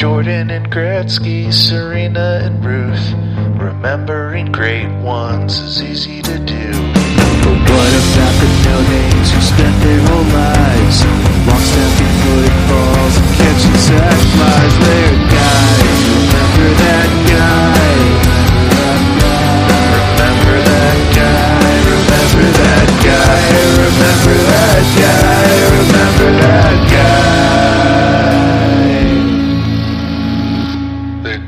Jordan and Gretzky, Serena and Ruth, remembering great ones is easy to do. But what about the no-names who spent their whole lives lost after footballs and catching sack flies? They're guys, remember that guy, remember that guy, remember that guy, remember that guy, remember that guy.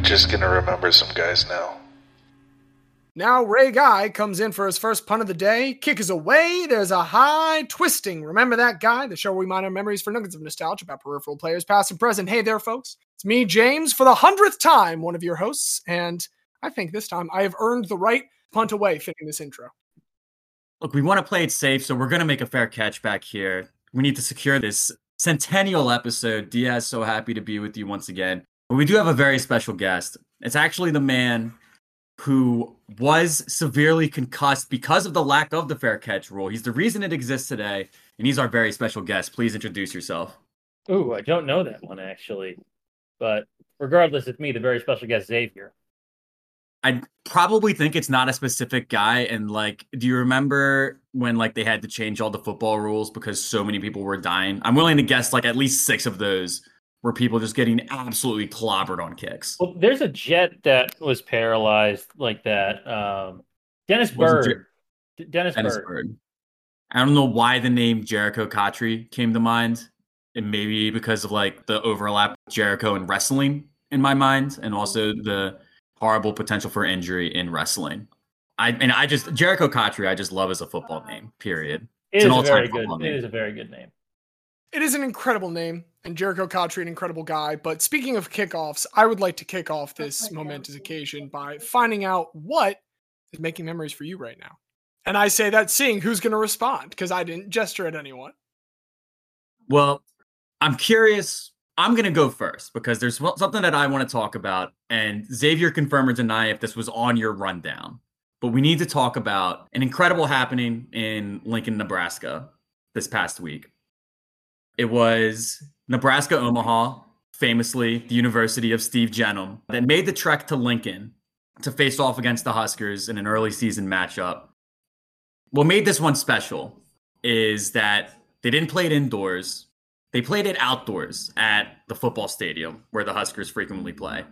Just going to remember some guys now. Now Ray Guy comes in for his first punt of the day. Kick is away. There's a high twisting. Remember that guy? The show where we mine our memories for nuggets of nostalgia about peripheral players, past and present. Hey there, folks. It's me, James, for the 100th time, one of your hosts. And I think this time I have earned the right punt away fitting this intro. Look, we want to play it safe, so we're going to make a fair catch back here. We need to secure this centennial episode. Diaz, so happy to be with you once again. But we do have a very special guest. It's actually the man who was severely concussed because of the lack of the fair catch rule. He's the reason it exists today, and he's our very special guest. Please introduce yourself. Ooh, I don't know that one, actually. But regardless, it's me, the very special guest, Xavier. I probably think it's not a specific guy. And, do you remember when, they had to change all the football rules because so many people were dying? I'm willing to guess, at least six of those were people just getting absolutely clobbered on kicks. Well, there's a jet that was paralyzed like that. Dennis Byrd. Dennis Byrd. I don't know why the name Jericho Cottree came to mind. And maybe because of the overlap with Jericho and wrestling in my mind, and also the horrible potential for injury in wrestling. Jericho Cottree, I just love as a football name, period. It is a very good name. It is an incredible name, and Jericho Cottree, an incredible guy. But speaking of kickoffs, I would like to kick off this momentous occasion by finding out what is making memories for you right now. And I say that seeing who's going to respond, because I didn't gesture at anyone. Well, I'm curious. I'm going to go first, because there's something that I want to talk about. And Xavier, confirm or deny if this was on your rundown. But we need to talk about an incredible happening in Lincoln, Nebraska this past week. It was Nebraska-Omaha, famously the University of Steve Gennum, that made the trek to Lincoln to face off against the Huskers in an early season matchup. What made this one special is that they didn't play it indoors. They played it outdoors at the football stadium where the Huskers frequently play.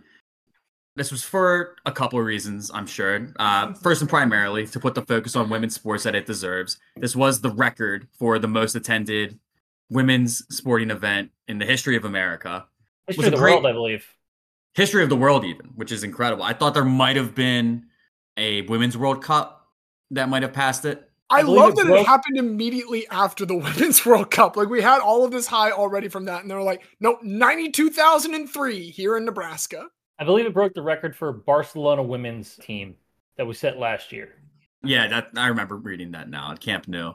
This was for a couple of reasons, I'm sure. First and primarily, to put the focus on women's sports that it deserves. This was the record for the most attended women's sporting event in the history of America. History of the world, I believe. History of the world, even, which is incredible. I thought there might have been a Women's World Cup that might have passed it. I love that it happened immediately after the Women's World Cup. We had all of this high already from that, and they were like, nope, 92,003 here in Nebraska. I believe it broke the record for Barcelona women's team that was set last year. Yeah, I remember reading that now at Camp Nou.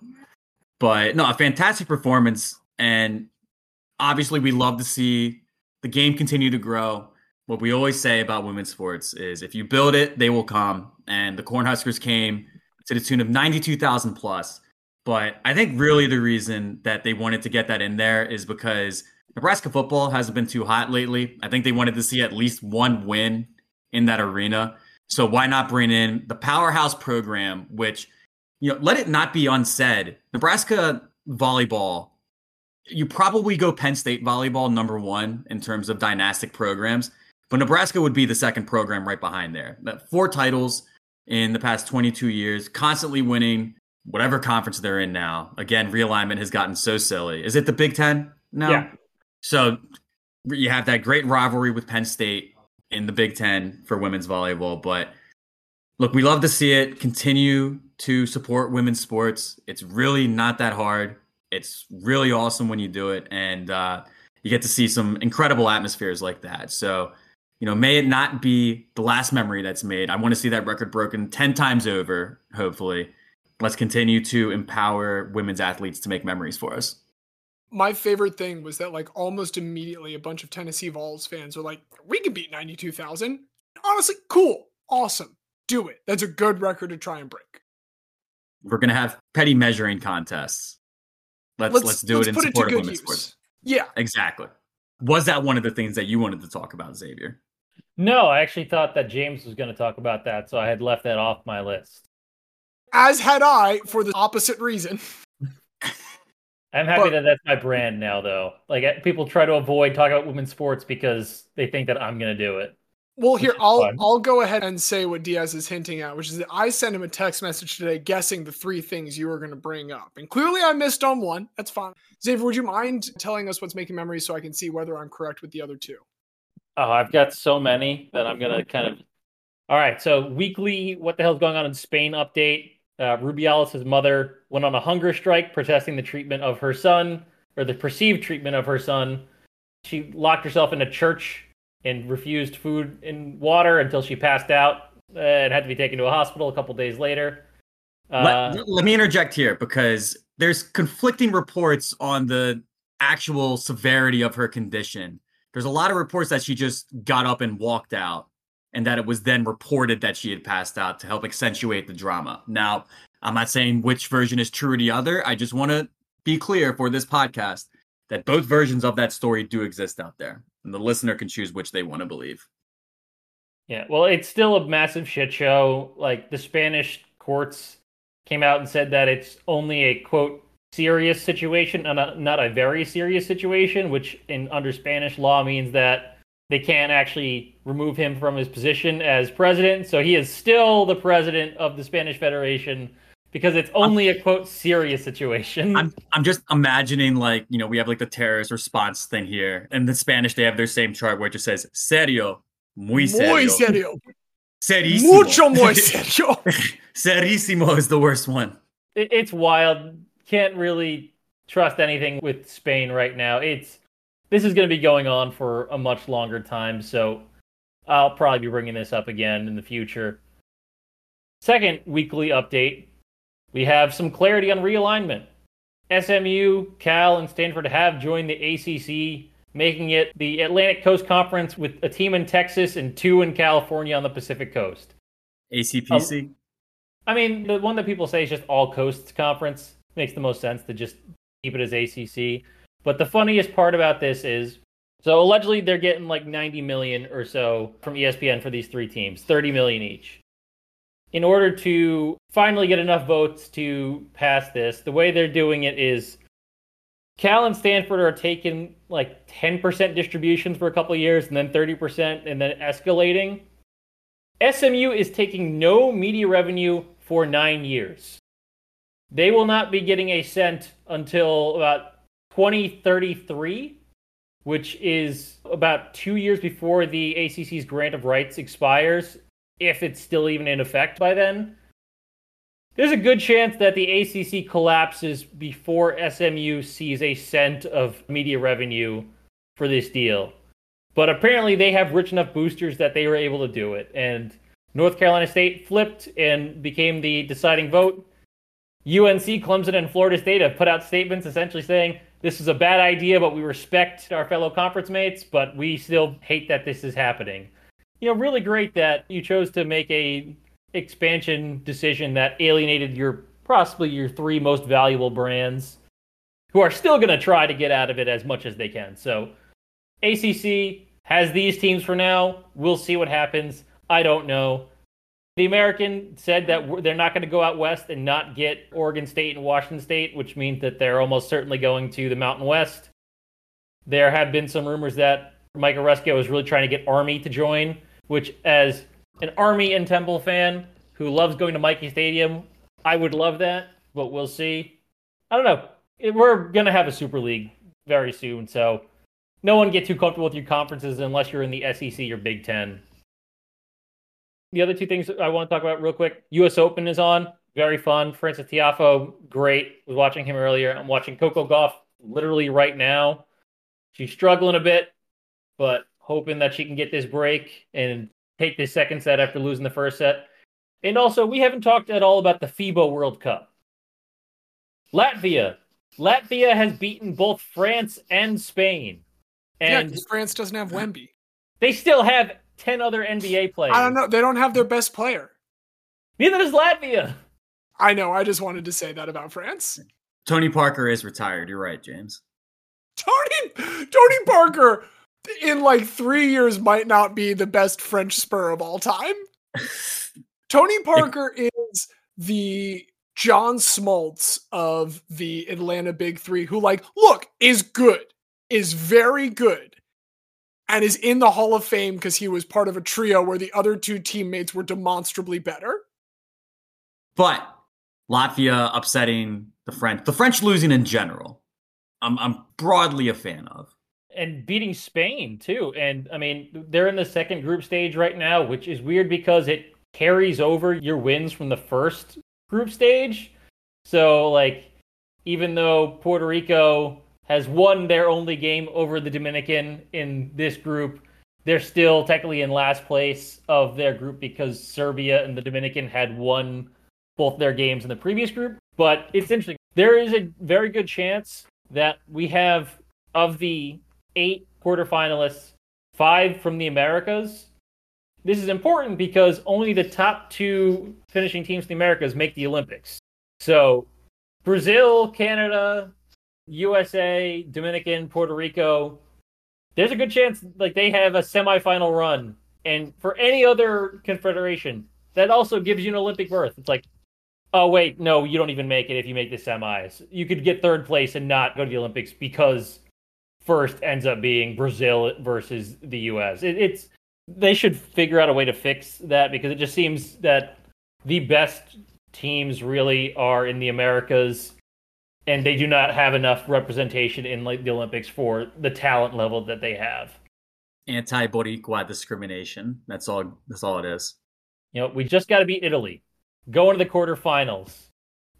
But, no, a fantastic performance. And obviously, we love to see the game continue to grow. What we always say about women's sports is if you build it, they will come. And the Cornhuskers came to the tune of 92,000 plus. But I think really the reason that they wanted to get that in there is because Nebraska football hasn't been too hot lately. I think they wanted to see at least one win in that arena. So why not bring in the powerhouse program, which, let it not be unsaid, Nebraska volleyball, you probably go Penn State volleyball number one in terms of dynastic programs, but Nebraska would be the second program right behind there. 4 titles in the past 22 years, constantly winning whatever conference they're in now. Again, realignment has gotten so silly. Is it the Big Ten now? Yeah. So you have that great rivalry with Penn State in the Big Ten for women's volleyball, but look, we love to see it continue to support women's sports. It's really not that hard. It's really awesome when you do it, and you get to see some incredible atmospheres like that. So, may it not be the last memory that's made. I want to see that record broken 10 times over, hopefully. Let's continue to empower women's athletes to make memories for us. My favorite thing was that, almost immediately a bunch of Tennessee Vols fans were like, we can beat 92,000. Honestly, cool. Awesome. Do it. That's a good record to try and break. We're going to have petty measuring contests. Let's do it in support of women's sports. Yeah. Exactly. Was that one of the things that you wanted to talk about, Xavier? No, I actually thought that James was going to talk about that, so I had left that off my list. As had I, for the opposite reason. I'm happy that that's my brand now, though. Like, people try to avoid talking about women's sports because they think that I'm going to do it. Well, here, I'll go ahead and say what Diaz is hinting at, which is that I sent him a text message today guessing the three things you were going to bring up. And clearly I missed on one. That's fine. Xavier, would you mind telling us what's making memories so I can see whether I'm correct with the other two? Oh, I've got so many that I'm going to kind of... All right, so weekly, what the hell's going on in Spain update. Rubiales' mother went on a hunger strike protesting the treatment of her son, or the perceived treatment of her son. She locked herself in a church and refused food and water until she passed out and had to be taken to a hospital a couple days later. Let me interject here because there's conflicting reports on the actual severity of her condition. There's a lot of reports that she just got up and walked out and that it was then reported that she had passed out to help accentuate the drama. Now, I'm not saying which version is true or the other. I just want to be clear for this podcast that both versions of that story do exist out there. And the listener can choose which they want to believe. Yeah, well, it's still a massive shit show. Like, the Spanish courts came out and said that it's only a, quote, serious situation, and not a very serious situation, which under Spanish law means that they can't actually remove him from his position as president. So he is still the president of the Spanish Federation because it's only a, quote, serious situation. I'm just imagining, like, you know, we have, like, the terrorist response thing here. And the Spanish, they have their same chart where it just says, serio, muy serio. Muy serio. Serissimo. Mucho muy serio. Serissimo is the worst one. It's wild. Can't really trust anything with Spain right now. This is going to be going on for a much longer time, so I'll probably be bringing this up again in the future. Second weekly update. We have some clarity on realignment. SMU, Cal, and Stanford have joined the ACC, making it the Atlantic Coast Conference with a team in Texas and two in California on the Pacific Coast. ACPC? I mean, the one that people say is just All Coasts Conference. Makes the most sense to just keep it as ACC. But the funniest part about this is, so allegedly they're getting like 90 million or so from ESPN for these three teams, 30 million each. In order to finally get enough votes to pass this, the way they're doing it is Cal and Stanford are taking like 10% distributions for a couple of years and then 30% and then escalating. SMU is taking no media revenue for 9 years. They will not be getting a cent until about 2033, which is about 2 years before the ACC's grant of rights expires, if it's still even in effect by then. There's a good chance that the ACC collapses before SMU sees a cent of media revenue for this deal. But apparently they have rich enough boosters that they were able to do it. And North Carolina State flipped and became the deciding vote. UNC, Clemson, and Florida State have put out statements essentially saying, this is a bad idea, but we respect our fellow conference mates, but we still hate that this is happening. You know, really great that you chose to make a expansion decision that alienated possibly your three most valuable brands, who are still going to try to get out of it as much as they can. So ACC has these teams for now. We'll see what happens. I don't know. The American said that they're not going to go out west and not get Oregon State and Washington State, which means that they're almost certainly going to the Mountain West. There have been some rumors that Mike Oresco is really trying to get Army to join, which as an Army and Temple fan who loves going to Mikey Stadium, I would love that, but we'll see. I don't know. We're going to have a Super League very soon, so no one get too comfortable with your conferences unless you're in the SEC or Big Ten. The other two things I want to talk about real quick. US Open is on. Very fun. Francis Tiafoe, great. Was watching him earlier. I'm watching Coco Gauff literally right now. She's struggling a bit, but hoping that she can get this break and take this second set after losing the first set. And also, we haven't talked at all about the FIBA World Cup. Latvia has beaten both France and Spain. And because France doesn't have Wemby. They still have 10 other NBA players. I don't know. They don't have their best player. Neither does Latvia. I know. I just wanted to say that about France. Tony Parker is retired. You're right, James. Tony Parker in like 3 years might not be the best French spur of all time. Tony Parker is the John Smoltz of the Atlanta Big Three, who like, look, is good, is very good, and is in the Hall of Fame because he was part of a trio where the other two teammates were demonstrably better. But Latvia upsetting the French losing in general, I'm broadly a fan of. And beating Spain, too. And, I mean, they're in the second group stage right now, which is weird because it carries over your wins from the first group stage. So, like, even though Puerto Rico has won their only game over the Dominican in this group, they're still technically in last place of their group because Serbia and the Dominican had won both their games in the previous group. But it's interesting. There is a very good chance that we have, of the 8 quarterfinalists, 5 from the Americas. This is important because only the top 2 finishing teams in the Americas make the Olympics. So Brazil, Canada, USA, Dominican, Puerto Rico, there's a good chance like they have a semifinal run. And for any other confederation, that also gives you an Olympic berth. It's like, oh, wait, no, you don't even make it if you make the semis. You could get third place and not go to the Olympics because first ends up being Brazil versus the U.S. It's they should figure out a way to fix that because it just seems that the best teams really are in the Americas, and they do not have enough representation in like the Olympics for the talent level that they have. Anti-Boricua discrimination. That's all it is. You know, we just got to beat Italy. Go into the quarterfinals,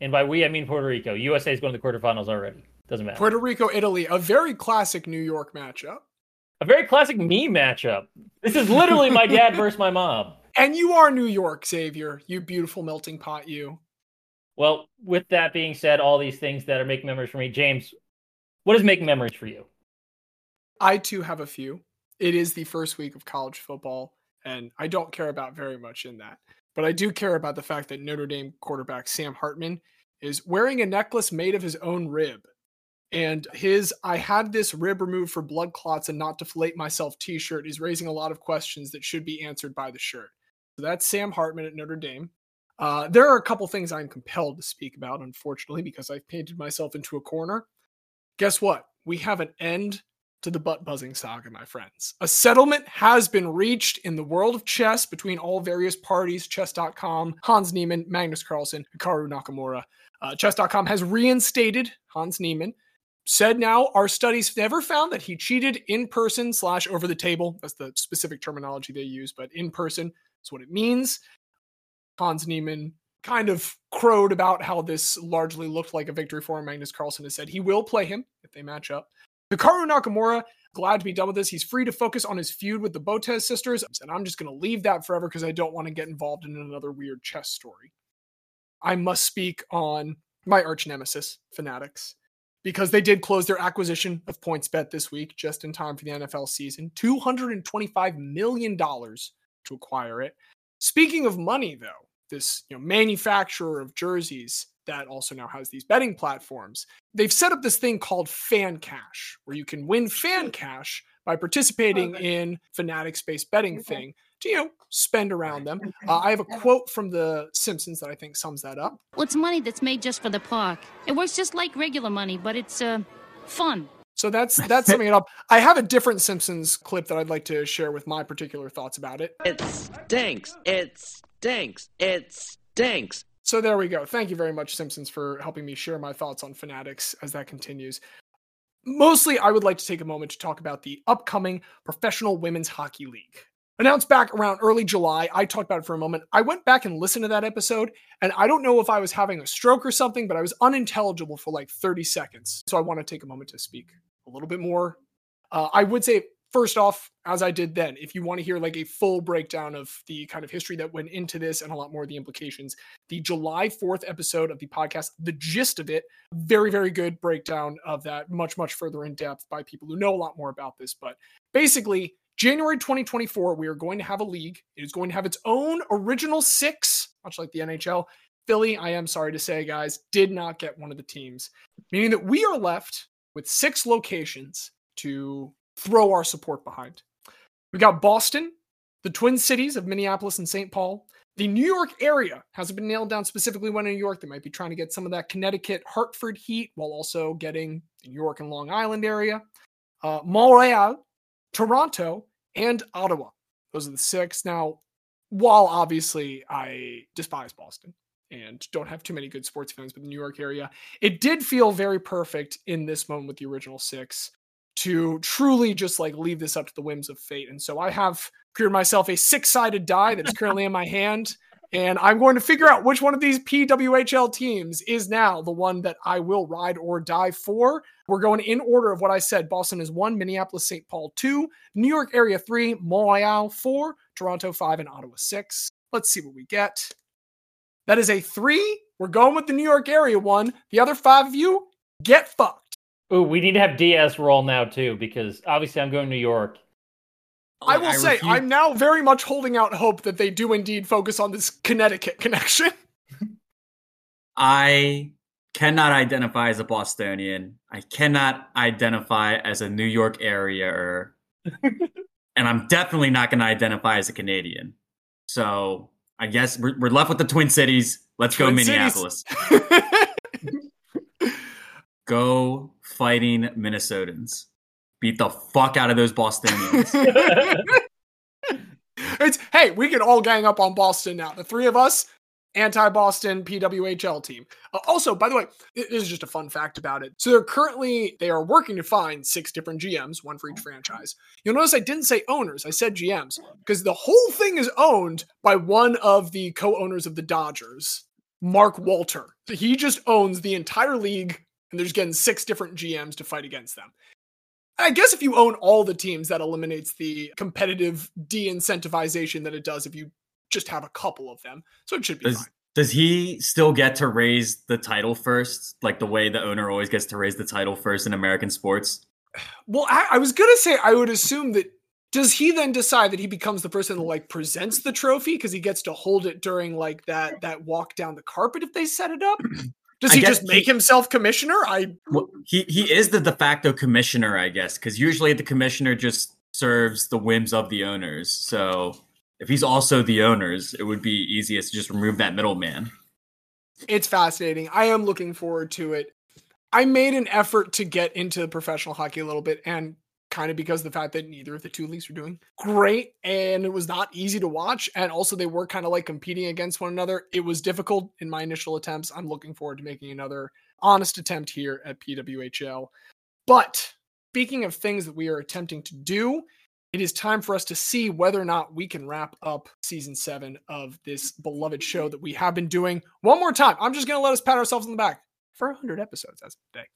and by we I mean Puerto Rico. USA is going to the quarterfinals already. Doesn't matter. Puerto Rico, Italy, a very classic New York matchup. A very classic me matchup. This is literally my dad versus my mom. And you are New York, Xavier. You beautiful melting pot, you. Well, with that being said, all these things that are making memories for me, James, what is making memories for you? I, too, have a few. It is the first week of college football, and I don't care about very much in that. But I do care about the fact that Notre Dame quarterback Sam Hartman is wearing a necklace made of his own rib. And his "I had this rib removed for blood clots and not deflate myself" t-shirt is raising a lot of questions that should be answered by the shirt. So that's Sam Hartman at Notre Dame. There are a couple things I'm compelled to speak about, unfortunately, because I've painted myself into a corner. Guess what? We have an end to the butt-buzzing saga, my friends. A settlement has been reached in the world of chess between all various parties. Chess.com, Hans Niemann, Magnus Carlsen, Hikaru Nakamura. Chess.com has reinstated Hans Niemann. Said now, our studies never found that he cheated in person / over the table. That's the specific terminology they use, but in person is what it means. Hans Niemann kind of crowed about how this largely looked like a victory for him. Magnus Carlsen has said he will play him if they match up. Hikaru Nakamura, glad to be done with this. He's free to focus on his feud with the Botes sisters, and I'm just going to leave that forever because I don't want to get involved in another weird chess story. I must speak on my arch nemesis, Fanatics, because they did close their acquisition of PointsBet this week, just in time for the NFL season. $225 million to acquire it. Speaking of money, though, this manufacturer of jerseys that also now has these betting platforms, they've set up this thing called Fan Cash, where you can win Fan Cash by participating in Fanatics-based betting thing to, spend around them. I have a quote from The Simpsons that I think sums that up. Well, it's money that's made just for the park. It works just like regular money, but it's fun. So that's summing it up. I have a different Simpsons clip that I'd like to share with my particular thoughts about it. It stinks. It stinks. It stinks. So there we go. Thank you very much, Simpsons, for helping me share my thoughts on Fanatics as that continues. Mostly, I would like to take a moment to talk about the upcoming Professional Women's Hockey League. Announced back around early July, I talked about it for a moment. I went back and listened to that episode, and I don't know if I was having a stroke or something, but I was unintelligible for like 30 seconds. So I want to take a moment to speak a little bit more. I would say, first off, as I did then, if you want to hear like a full breakdown of the kind of history that went into this and a lot more of the implications, the July 4th episode of the podcast, The Gist of It, very, very good breakdown of that, much, much further in depth by people who know a lot more about this. But basically, January 2024, we are going to have a league. It is going to have its own original 6, much like the NHL. Philly, I am sorry to say, guys, did not get one of the teams, meaning that we are left with 6 locations to throw our support behind. We've got Boston, the Twin Cities of Minneapolis and St. Paul, the New York area. Hasn't been nailed down specifically when in New York. They might be trying to get some of that Connecticut, Hartford heat while also getting the New York and Long Island area. Montreal, Toronto, and Ottawa. Those are the 6. Now, while obviously I despise Boston and don't have too many good sports fans with the New York area, it did feel very perfect in this moment with the original 6 to truly just like leave this up to the whims of fate. And so I have created myself a 6-sided die that's currently in my hand, and I'm going to figure out which one of these PWHL teams is now the one that I will ride or die for. We're going in order of what I said. Boston is 1, Minneapolis, St. Paul 2, New York area 3, Montreal 4, Toronto 5, and Ottawa 6. Let's see what we get. That is a 3. We're going with the New York area 1. The other 5 of you get fucked. Ooh, we need to have DS roll now too, because obviously I'm going to New York. I will say, I'm now very much holding out hope that they do indeed focus on this Connecticut connection. I cannot identify as a Bostonian. I cannot identify as a New York area. And I'm definitely not going to identify as a Canadian. So I guess we're left with the Twin Cities. Let's go Minneapolis. Go fighting Minnesotans. Beat the fuck out of those Bostonians. Hey, we can all gang up on Boston now. The 3 of us, anti-Boston PWHL team. Also, by the way, this is just a fun fact about it. So they are working to find 6 different GMs, one for each franchise. You'll notice I didn't say owners. I said GMs because the whole thing is owned by one of the co-owners of the Dodgers, Mark Walter. So he just owns the entire league, and there's getting 6 different GMs to fight against them. I guess if you own all the teams, that eliminates the competitive de-incentivization that it does if you just have a couple of them. So it should be fine. Does he still get to raise the title first, like the way the owner always gets to raise the title first in American sports? Well, I was going to say, I would assume that, does he then decide that he becomes the person that like presents the trophy because he gets to hold it during like that walk down the carpet if they set it up? Does he just make himself commissioner? He is the de facto commissioner, I guess, because usually the commissioner just serves the whims of the owners. So if he's also the owners, it would be easiest to just remove that middleman. It's fascinating. I am looking forward to it. I made an effort to get into professional hockey a little bit, and kind of because of the fact that neither of the two leagues were doing great and it was not easy to watch. And also they were kind of like competing against one another. It was difficult in my initial attempts. I'm looking forward to making another honest attempt here at PWHL. But speaking of things that we are attempting to do, it is time for us to see whether or not we can wrap up season 7 of this beloved show that we have been doing one more time. I'm just going to let us pat ourselves on the back for 100 episodes as of today.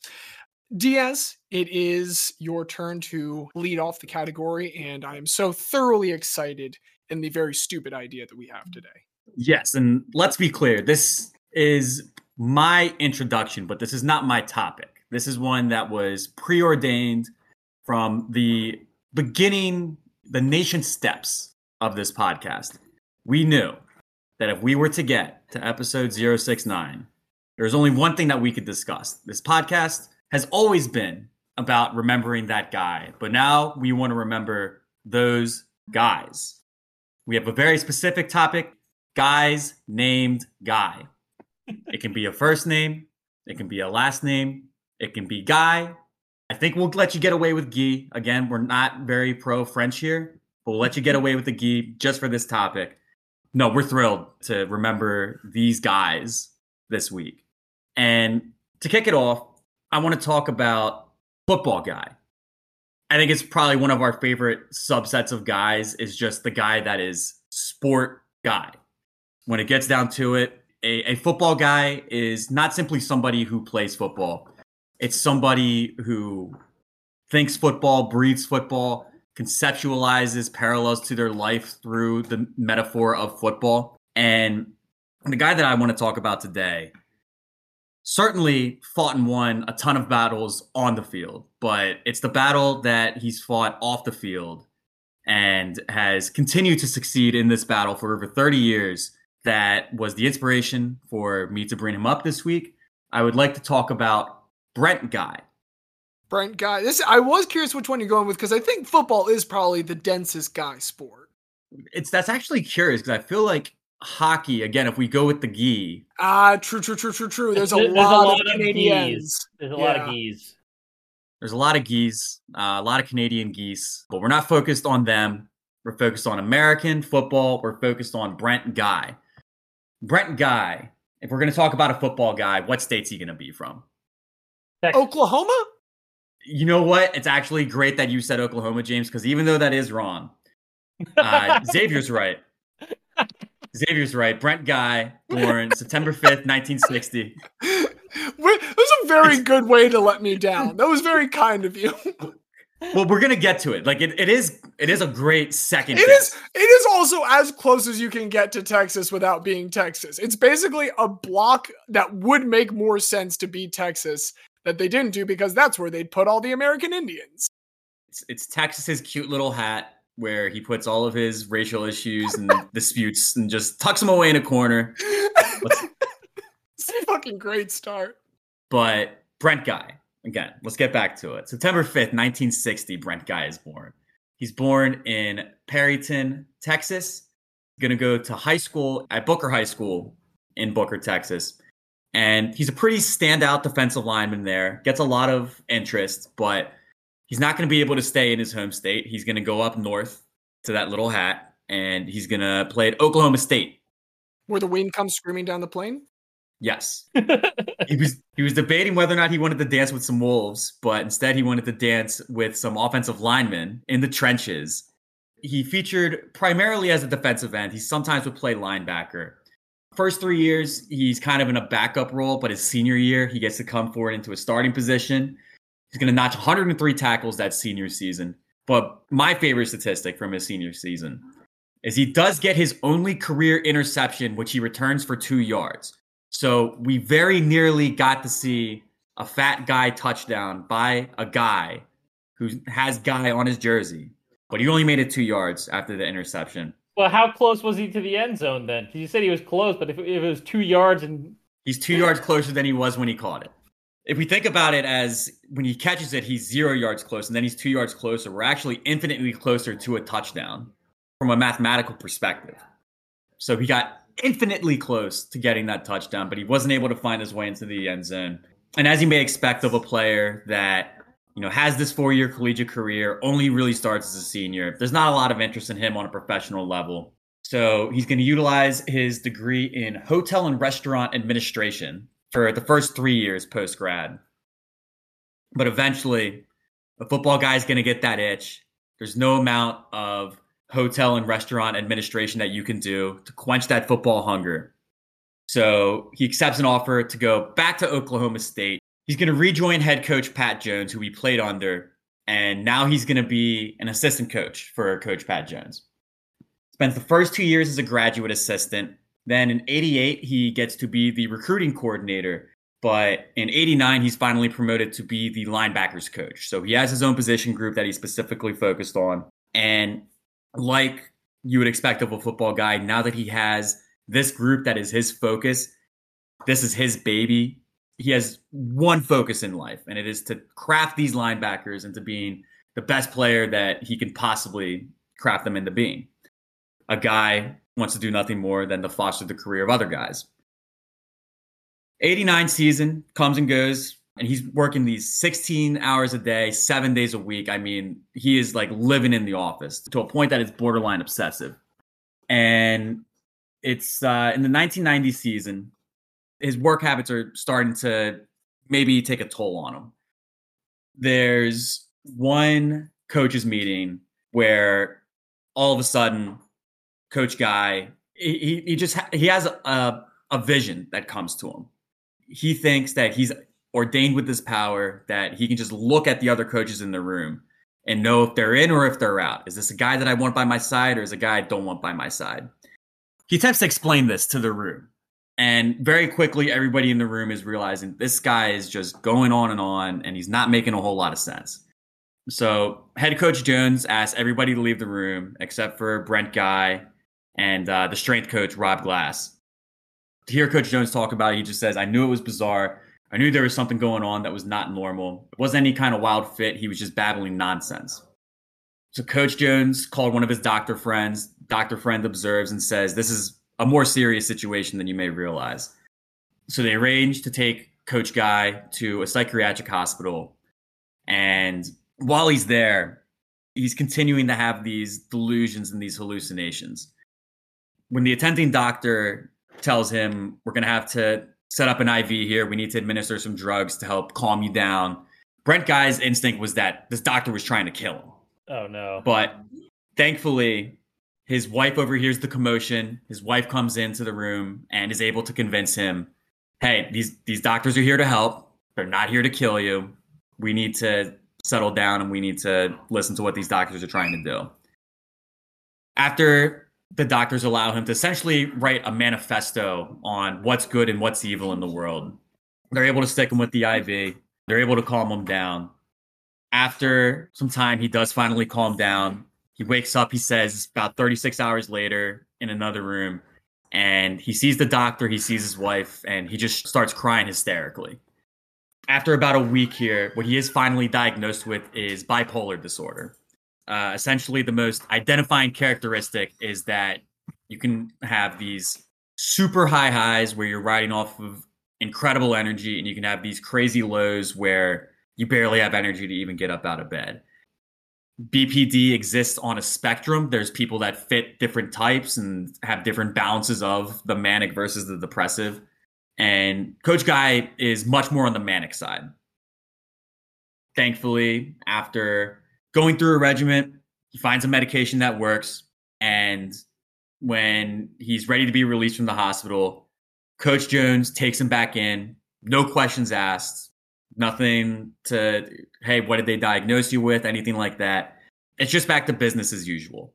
Diaz, it is your turn to lead off the category, and I am so thoroughly excited in the very stupid idea that we have today. Yes, and let's be clear. This is my introduction, but this is not my topic. This is one that was preordained from the beginning, the nation steps of this podcast. We knew that if we were to get to episode 069, there's only one thing that we could discuss. This podcast has always been about remembering that guy, but now we want to remember those guys. We have a very specific topic, guys named Guy. It can be a first name, it can be a last name, it can be Guy. I think we'll let you get away with Guy. Again, we're not very pro-French here, but we'll let you get away with the Guy just for this topic. No, we're thrilled to remember these guys this week. And to kick it off, I want to talk about football guy. I think it's probably one of our favorite subsets of guys is just the guy that is sport guy. When it gets down to it, a football guy is not simply somebody who plays football. It's somebody who thinks football, breathes football, conceptualizes parallels to their life through the metaphor of football. And the guy that I want to talk about today certainly fought and won a ton of battles on the field, but it's the battle that he's fought off the field and has continued to succeed in this battle for over 30 years that was the inspiration for me to bring him up this week. I would like to talk about Brent Guy. Brent Guy. This, I was curious which one you're going with, because I think football is probably the densest Guy sport. That's actually curious, because I feel like hockey, again, if we go with the Guy. True. There's a lot of Canadians. There's a lot of Guys. There's a lot of geese, a lot of Canadian geese, but we're not focused on them. We're focused on American football. We're focused on Brent Guy. Brent Guy, if we're going to talk about a football guy, what state's he going to be from? Texas. Oklahoma? You know what? It's actually great that you said Oklahoma, James, because even though that is wrong, Xavier's right. Xavier's right. Brent Guy, born September 5th, 1960. Very good way to let me down. That was very kind of you. Well, we're gonna get to it. Like it is a great second. It is also as close as you can get to Texas without being Texas. It's basically a block that would make more sense to be Texas that they didn't do, because that's where they'd put all the American Indians. It's Texas's cute little hat where he puts all of his racial issues and disputes and just tucks them away in a corner. It's a fucking great start. But Brent Guy, again, let's get back to it. September 5th, 1960, Brent Guy is born. He's born in Perryton, Texas. Going to go to high school at Booker High School in Booker, Texas. And he's a pretty standout defensive lineman there. Gets a lot of interest, but he's not going to be able to stay in his home state. He's going to go up north to that little hat, and he's going to play at Oklahoma State. Where the wind comes screaming down the plain? Yes. He was debating whether or not he wanted to dance with some wolves, but instead he wanted to dance with some offensive linemen in the trenches. He featured primarily as a defensive end. He sometimes would play linebacker. First 3 years, he's kind of in a backup role, but his senior year, he gets to come forward into a starting position. He's going to notch 103 tackles that senior season. But my favorite statistic from his senior season is he does get his only career interception, which he returns for 2 yards. So we very nearly got to see a fat guy touchdown by a guy who has Guy on his jersey, but he only made it 2 yards after the interception. Well, how close was he to the end zone then? Because you said he was close, but if it was 2 yards and... He's 2 yards closer than he was when he caught it. If we think about it as when he catches it, he's 0 yards close, and then he's 2 yards closer. We're actually infinitely closer to a touchdown from a mathematical perspective. So he got infinitely close to getting that touchdown, but he wasn't able to find his way into the end zone. And as you may expect of a player that, you know, has this four-year collegiate career, only really starts as a senior, there's not a lot of interest in him on a professional level. So he's going to utilize his degree in hotel and restaurant administration for the first 3 years post-grad. But eventually, the football guy is going to get that itch. There's no amount of hotel and restaurant administration that you can do to quench that football hunger. So he accepts an offer to go back to Oklahoma State. He's going to rejoin head coach Pat Jones, who he played under, and now he's going to be an assistant coach for Coach Pat Jones. Spends the first 2 years as a graduate assistant. Then in 88, he gets to be the recruiting coordinator. But in 89, he's finally promoted to be the linebackers coach. So he has his own position group that he's specifically focused on. And like you would expect of a football guy, now that he has this group that is his focus, this is his baby, he has one focus in life, and it is to craft these linebackers into being the best player that he can possibly craft them into being. A guy wants to do nothing more than to foster the career of other guys. 89 season comes and goes, and he's working these 16 hours a day, 7 days a week. I mean, he is like living in the office to a point that it's borderline obsessive. And it's in the 1990 season, his work habits are starting to maybe take a toll on him. There's one coaches meeting where all of a sudden, Coach Guy, he has a vision that comes to him. He thinks that he's ordained with this power, that he can just look at the other coaches in the room and know if they're in or if they're out. Is this a guy that I want by my side, or is a guy I don't want by my side? He attempts to explain this to the room, and very quickly everybody in the room is realizing this guy is just going on and he's not making a whole lot of sense. So head coach Jones asks everybody to leave the room except for Brent Guy and the strength coach Rob Glass. To hear Coach Jones talk about it, he just says, "I knew it was bizarre. I knew there was something going on that was not normal. It wasn't any kind of wild fit. He was just babbling nonsense. So Coach Jones called one of his doctor friends. Doctor friend observes and says, this is a more serious situation than you may realize. So they arranged to take Coach Guy to a psychiatric hospital. And while he's there, he's continuing to have these delusions and these hallucinations. When the attending doctor tells him, we're going to have to set up an IV here. We need to administer some drugs to help calm you down. Brent Guy's instinct was that this doctor was trying to kill him. Oh, no. But thankfully, his wife overhears the commotion. His wife comes into the room and is able to convince him, hey, these doctors are here to help. They're not here to kill you. We need to settle down and we need to listen to what these doctors are trying to do. After the doctors allow him to essentially write a manifesto on what's good and what's evil in the world, they're able to stick him with the IV. They're able to calm him down. After some time, he does finally calm down. He wakes up, he says, about 36 hours later in another room, and he sees the doctor, he sees his wife, and he just starts crying hysterically. After about a week here, what he is finally diagnosed with is bipolar disorder. Essentially, the most identifying characteristic is that you can have these super high highs where you're riding off of incredible energy, and you can have these crazy lows where you barely have energy to even get up out of bed. BPD exists on a spectrum. There's people that fit different types and have different balances of the manic versus the depressive. And Coach Guy is much more on the manic side. Thankfully, after going through a regimen, he finds a medication that works. And when he's ready to be released from the hospital, Coach Jones takes him back in. No questions asked. Nothing to, hey, what did they diagnose you with? Anything like that. It's just back to business as usual.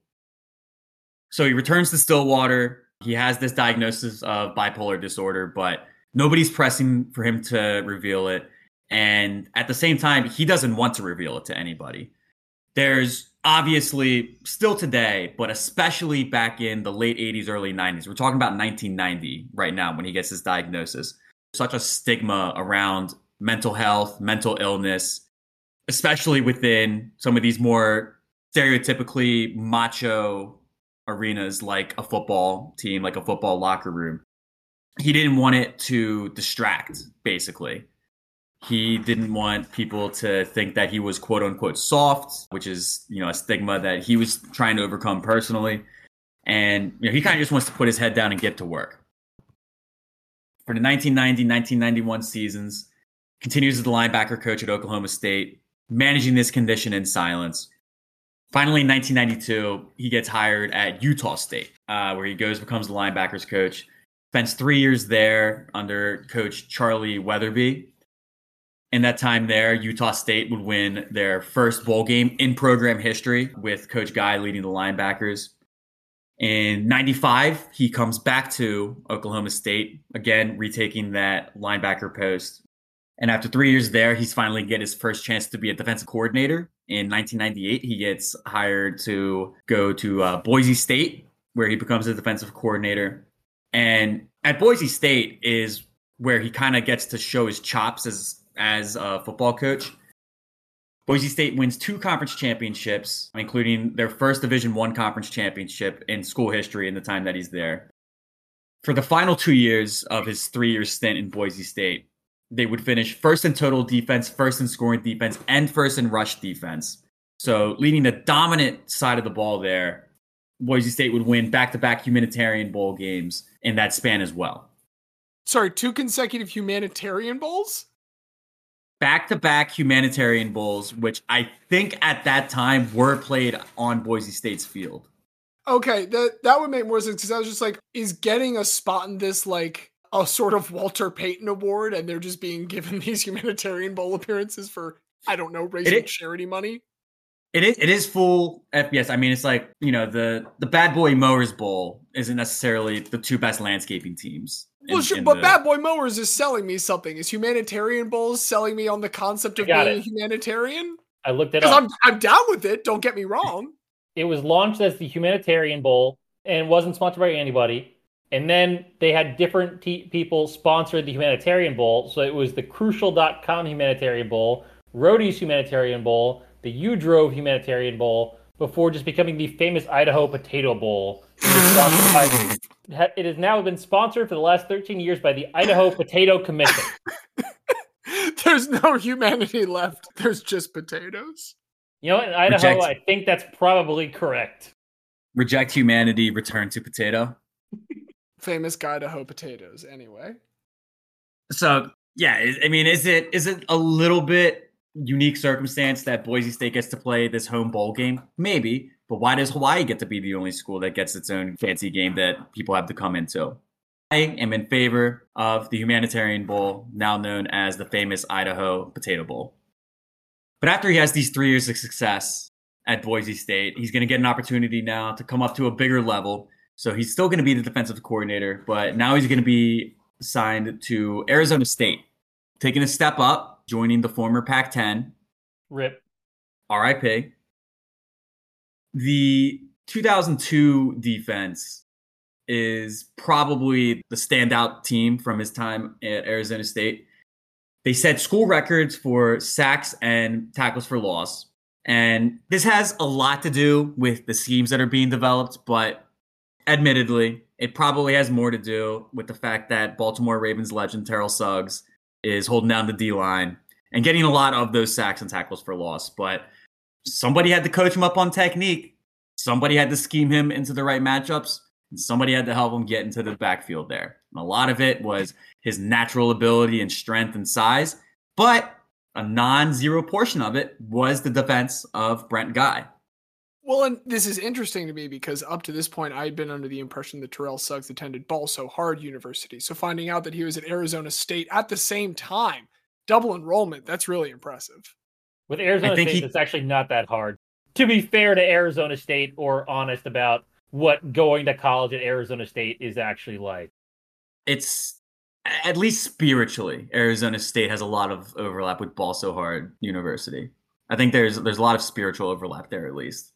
So he returns to Stillwater. He has this diagnosis of bipolar disorder, but nobody's pressing for him to reveal it. And at the same time, he doesn't want to reveal it to anybody. There's obviously still today, but especially back in the late 80s, early 90s. We're talking about 1990 right now when he gets his diagnosis. Such a stigma around mental health, mental illness, especially within some of these more stereotypically macho arenas like a football team, like a football locker room. He didn't want it to distract, basically. He didn't want people to think that he was quote unquote soft, which is, you know, a stigma that he was trying to overcome personally. And, you know, he kind of just wants to put his head down and get to work. For the 1990, 1991 seasons, continues as the linebacker coach at Oklahoma State, managing this condition in silence. Finally, in 1992, he gets hired at Utah State, where he goes, becomes the linebackers coach, spends 3 years there under coach Charlie Weatherby. In that time there, Utah State would win their first bowl game in program history with Coach Guy leading the linebackers. In 95, he comes back to Oklahoma State, again, retaking that linebacker post. And after 3 years there, he's finally get his first chance to be a defensive coordinator. In 1998, he gets hired to go to Boise State, where he becomes a defensive coordinator. And at Boise State is where he kind of gets to show his chops as a football coach. Boise State wins two conference championships, including their first Division I conference championship in school history in the time that he's there. For the final 2 years of his three-year stint in Boise State, they would finish first in total defense, first in scoring defense, and first in rush defense. So leading the dominant side of the ball there, Boise State would win back-to-back humanitarian bowl games in that span as well. Sorry, two consecutive humanitarian bowls? Back-to-back humanitarian bowls, which I think at that time were played on Boise State's field. Okay, that would make more sense, because I was just like, is getting a spot in this like a sort of Walter Payton award, and they're just being given these humanitarian bowl appearances for, I don't know, raising charity money? It is full FBS. I mean, it's like, you know, the Bad Boy Mowers Bowl isn't necessarily the two best landscaping teams. Well, sure, but Bad Boy Mowers is selling me something. Is humanitarian bowls selling me on the concept of being humanitarian? I looked it up. I'm down with it. Don't get me wrong. It was launched as the Humanitarian Bowl and wasn't sponsored by anybody. And then they had different people sponsor the Humanitarian Bowl. So it was the Crucial.com Humanitarian Bowl, Roadies Humanitarian Bowl, the You Drove Humanitarian Bowl, before just becoming the famous Idaho Potato Bowl. It has now been sponsored for the last 13 years by the Idaho Potato Commission. There's no humanity left. There's just potatoes. You know, in Idaho, I think that's probably correct. Reject humanity, return to potato. Famous guy to hoe potatoes, anyway. So, yeah, I mean, is it a little bit unique circumstance that Boise State gets to play this home bowl game? Maybe, but why does Hawaii get to be the only school that gets its own fancy game that people have to come into? I am in favor of the Humanitarian Bowl, now known as the famous Idaho Potato Bowl. But after he has these 3 years of success at Boise State, he's going to get an opportunity now to come up to a bigger level. So he's still going to be the defensive coordinator, but now he's going to be signed to Arizona State, taking a step up, joining the former Pac-10. RIP. R.I.P. The 2002 defense is probably the standout team from his time at Arizona State. They set school records for sacks and tackles for loss. And this has a lot to do with the schemes that are being developed, but admittedly, it probably has more to do with the fact that Baltimore Ravens legend Terrell Suggs is holding down the D-line and getting a lot of those sacks and tackles for loss. But somebody had to coach him up on technique. Somebody had to scheme him into the right matchups. And somebody had to help him get into the backfield there. And a lot of it was his natural ability and strength and size. But a non-zero portion of it was the defense of Brent Guy. Well, and this is interesting to me because up to this point, I had been under the impression that Terrell Suggs attended Ball So Hard University. So finding out that he was at Arizona State at the same time, double enrollment, that's really impressive. With Arizona State, it's actually not that hard. To be fair to Arizona State or honest about what going to college at Arizona State is actually like. It's, at least spiritually, Arizona State has a lot of overlap with Ball So Hard University. I think there's a lot of spiritual overlap there, at least.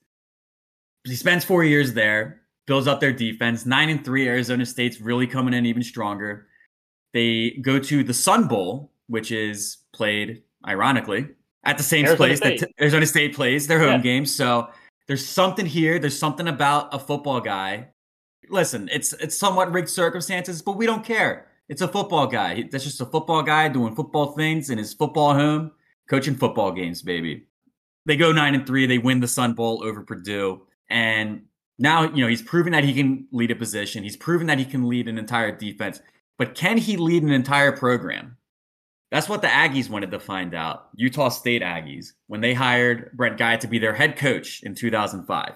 He spends 4 years there, builds up their defense. 9-3, Arizona State's really coming in even stronger. They go to the Sun Bowl, which is played, ironically, at the same place that Arizona State plays their home games. So there's something here. There's something about a football guy. Listen, it's somewhat rigged circumstances, but we don't care. It's a football guy. That's just a football guy doing football things in his football home, coaching football games, baby. They go 9-3. They win the Sun Bowl over Purdue. And now, you know, he's proven that he can lead a position. He's proven that he can lead an entire defense. But can he lead an entire program? That's what the Aggies wanted to find out. Utah State Aggies, when they hired Brent Guy to be their head coach in 2005.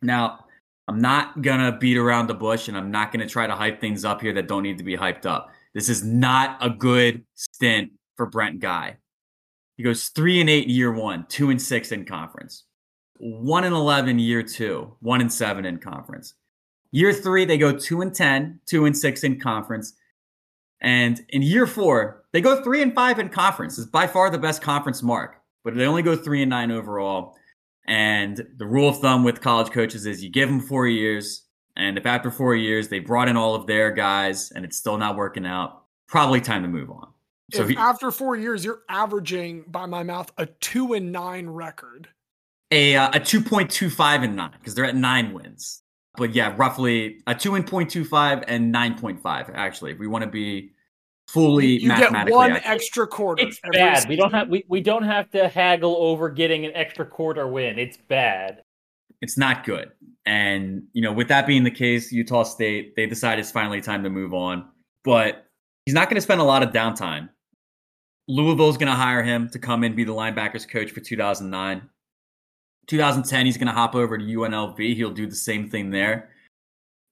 Now, I'm not going to beat around the bush, and I'm not going to try to hype things up here that don't need to be hyped up. This is not a good stint for Brent Guy. He goes 3-8 year one, 2-6 in conference. 1-11 year two, 1-7 in conference. Year three, they go 2-10, 2-6 in conference. And in year four, they go 3-5 in conference. It's by far the best conference mark, but they only go 3-9 overall. And the rule of thumb with college coaches is you give them 4 years. And if after 4 years, they brought in all of their guys and it's still not working out, probably time to move on. So after 4 years, you're averaging by my mouth, a 2-9 record. A 2.25-9 because they're at 9 wins. But yeah, roughly a 2.25 and 9.5 actually. If we want to be fully mathematically accurate. You get one extra quarter. It's bad. Season. We don't have to haggle over getting an extra quarter win. It's bad. It's not good. And you know, with that being the case, Utah State, they decide it's finally time to move on. But he's not going to spend a lot of downtime. Louisville's going to hire him to come in be the linebackers coach for 2009. 2010, he's going to hop over to UNLV. He'll do the same thing there.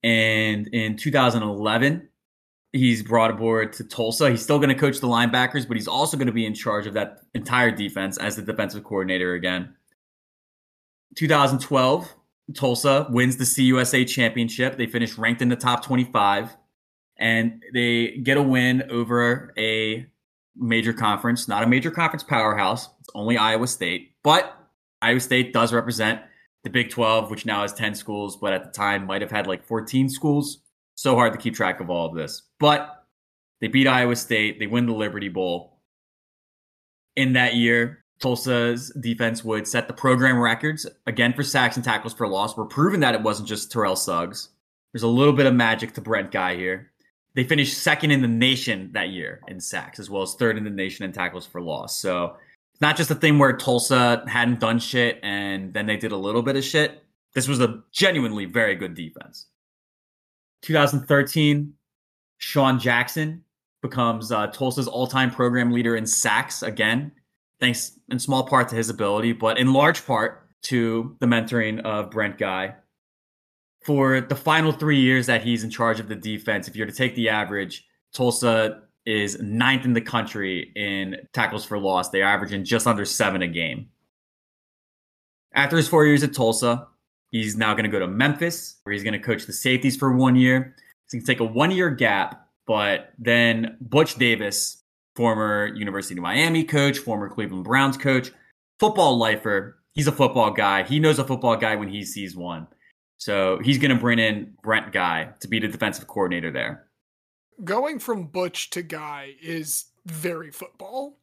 And in 2011, he's brought aboard to Tulsa. He's still going to coach the linebackers, but he's also going to be in charge of that entire defense as the defensive coordinator again. 2012, Tulsa wins the CUSA championship. They finish ranked in the top 25, and they get a win over a major conference, not a major conference powerhouse. It's only Iowa State, but Iowa State does represent the Big 12, which now has 10 schools, but at the time might have had like 14 schools. So hard to keep track of all of this. But they beat Iowa State. They win the Liberty Bowl. In that year, Tulsa's defense would set the program records, again, for sacks and tackles for loss. We're proving that it wasn't just Terrell Suggs. There's a little bit of magic to Brent Guy here. They finished second in the nation that year in sacks, as well as third in the nation in tackles for loss. So it's not just a thing where Tulsa hadn't done shit and then they did a little bit of shit. This was a genuinely very good defense. 2013, Sean Jackson becomes Tulsa's all-time program leader in sacks again, thanks in small part to his ability, but in large part to the mentoring of Brent Guy. For the final 3 years that he's in charge of the defense, if you're to take the average, Tulsa is 9th in the country in tackles for loss. They average in just under 7 a game. After his 4 years at Tulsa, he's now going to go to Memphis, where he's going to coach the safeties for 1 year. So he can take a 1 year gap, but then Butch Davis, former University of Miami coach, former Cleveland Browns coach, football lifer. He's a football guy. He knows a football guy when he sees one. So he's going to bring in Brent Guy to be the defensive coordinator there. Going from Butch to Guy is very football.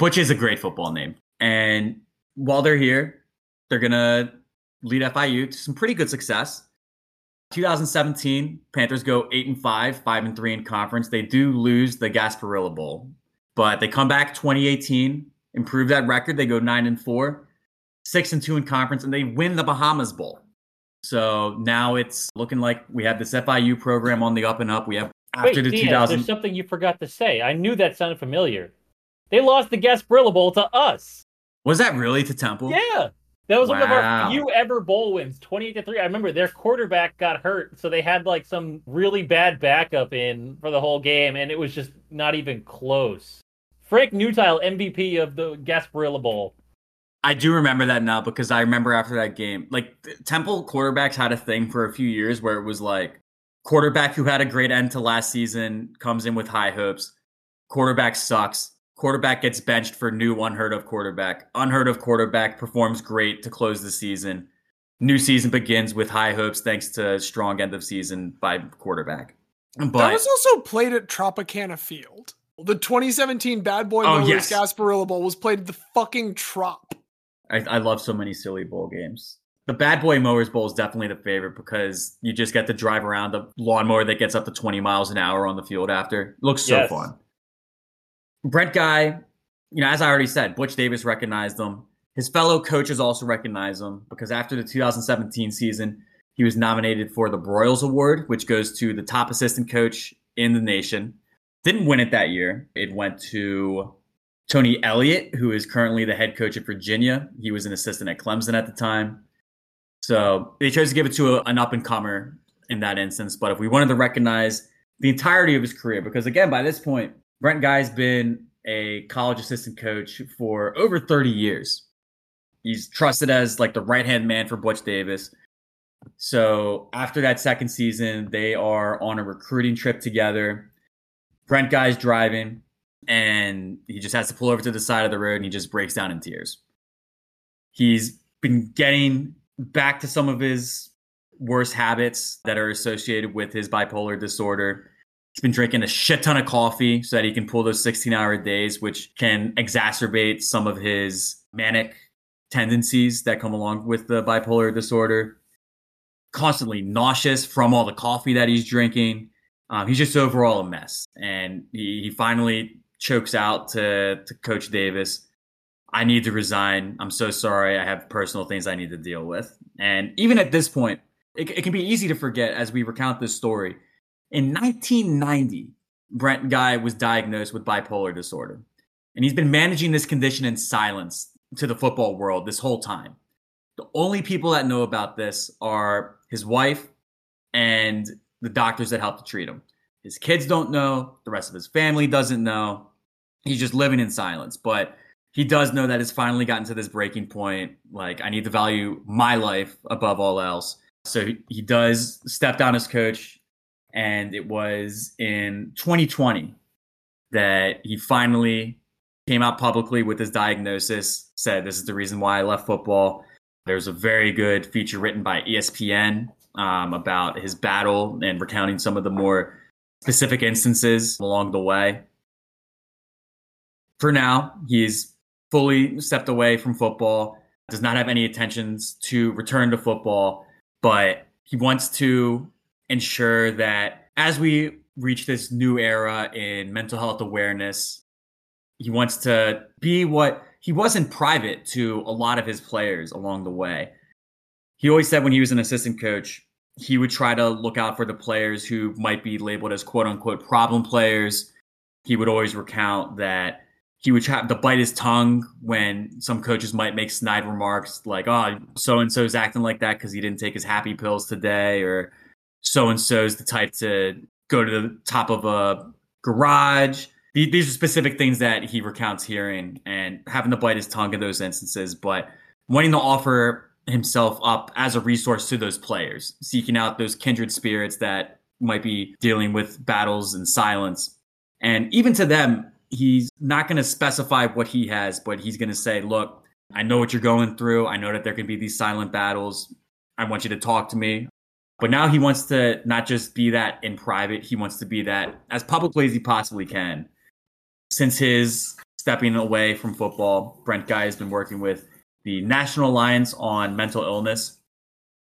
Butch is a great football name. And while they're here, they're going to lead FIU to some pretty good success. 2017, Panthers go 8-5, 5-3 in conference. They do lose the Gasparilla Bowl, but they come back 2018, improve that record. They go 9-4, 6-2 in conference, and they win the Bahamas Bowl. So now it's looking like we have this FIU program on the up and up. We have after the 2000. There's something you forgot to say. I knew that sounded familiar. They lost the Gasparilla Bowl to us. Was that really to Temple? Yeah. That was one of our few ever bowl wins, 28-3. I remember their quarterback got hurt, so they had like some really bad backup in for the whole game, and it was just not even close. Frank Nutile, MVP of the Gasparilla Bowl. I do remember that now because I remember after that game, like Temple quarterbacks had a thing for a few years where it was like quarterback who had a great end to last season comes in with high hopes. Quarterback sucks. Quarterback gets benched for new unheard of quarterback. Unheard of quarterback performs great to close the season. New season begins with high hopes thanks to strong end of season by quarterback. But that was also played at Tropicana Field. The 2017 Bad Boy Bowl yes. Gasparilla Bowl was played at the fucking Trop. I love so many silly bowl games. The Bad Boy Mowers Bowl is definitely the favorite because you just get to drive around the lawnmower that gets up to 20 miles an hour on the field after. It looks so yes. fun. Brent Guy, you know, as I already said, Butch Davis recognized him. His fellow coaches also recognized him because after the 2017 season, he was nominated for the Broyles Award, which goes to the top assistant coach in the nation. Didn't win it that year. It went to Tony Elliott, who is currently the head coach at Virginia. He was an assistant at Clemson at the time. So they chose to give it to an up-and-comer in that instance. But if we wanted to recognize the entirety of his career, because again, by this point, Brent Guy's been a college assistant coach for over 30 years. He's trusted as like the right-hand man for Butch Davis. So after that second season, they are on a recruiting trip together. Brent Guy's driving. And he just has to pull over to the side of the road and he just breaks down in tears. He's been getting back to some of his worst habits that are associated with his bipolar disorder. He's been drinking a shit ton of coffee so that he can pull those 16-hour days, which can exacerbate some of his manic tendencies that come along with the bipolar disorder. Constantly nauseous from all the coffee that he's drinking. He's just overall a mess. And he finally chokes out to Coach Davis. I need to resign. I'm so sorry. I have personal things I need to deal with. And even at this point, it can be easy to forget as we recount this story. In 1990, Brent Guy was diagnosed with bipolar disorder. And he's been managing this condition in silence to the football world this whole time. The only people that know about this are his wife and the doctors that helped to treat him. His kids don't know. The rest of his family doesn't know. He's just living in silence. But he does know that it's finally gotten to this breaking point. Like, I need to value my life above all else. So he does step down as coach. And it was in 2020 that he finally came out publicly with his diagnosis, said, this is the reason why I left football. There's a very good feature written by ESPN about his battle and recounting some of the more specific instances along the way. For now, he's fully stepped away from football, does not have any intentions to return to football, but he wants to ensure that as we reach this new era in mental health awareness, he wants to be what he was in private to a lot of his players along the way. He always said when he was an assistant coach, he would try to look out for the players who might be labeled as quote unquote problem players. He would always recount that he would try to bite his tongue when some coaches might make snide remarks like, oh, so-and-so's acting like that because he didn't take his happy pills today, or so-and-so's the type to go to the top of a garage. These are specific things that he recounts hearing and having to bite his tongue in those instances, but wanting to offer himself up as a resource to those players, seeking out those kindred spirits that might be dealing with battles in silence. And even to them, he's not going to specify what he has, but he's going to say, look, I know what you're going through. I know that there can be these silent battles. I want you to talk to me. But now he wants to not just be that in private. He wants to be that as publicly as he possibly can. Since his stepping away from football, Brent Guy has been working with the National Alliance on Mental Illness.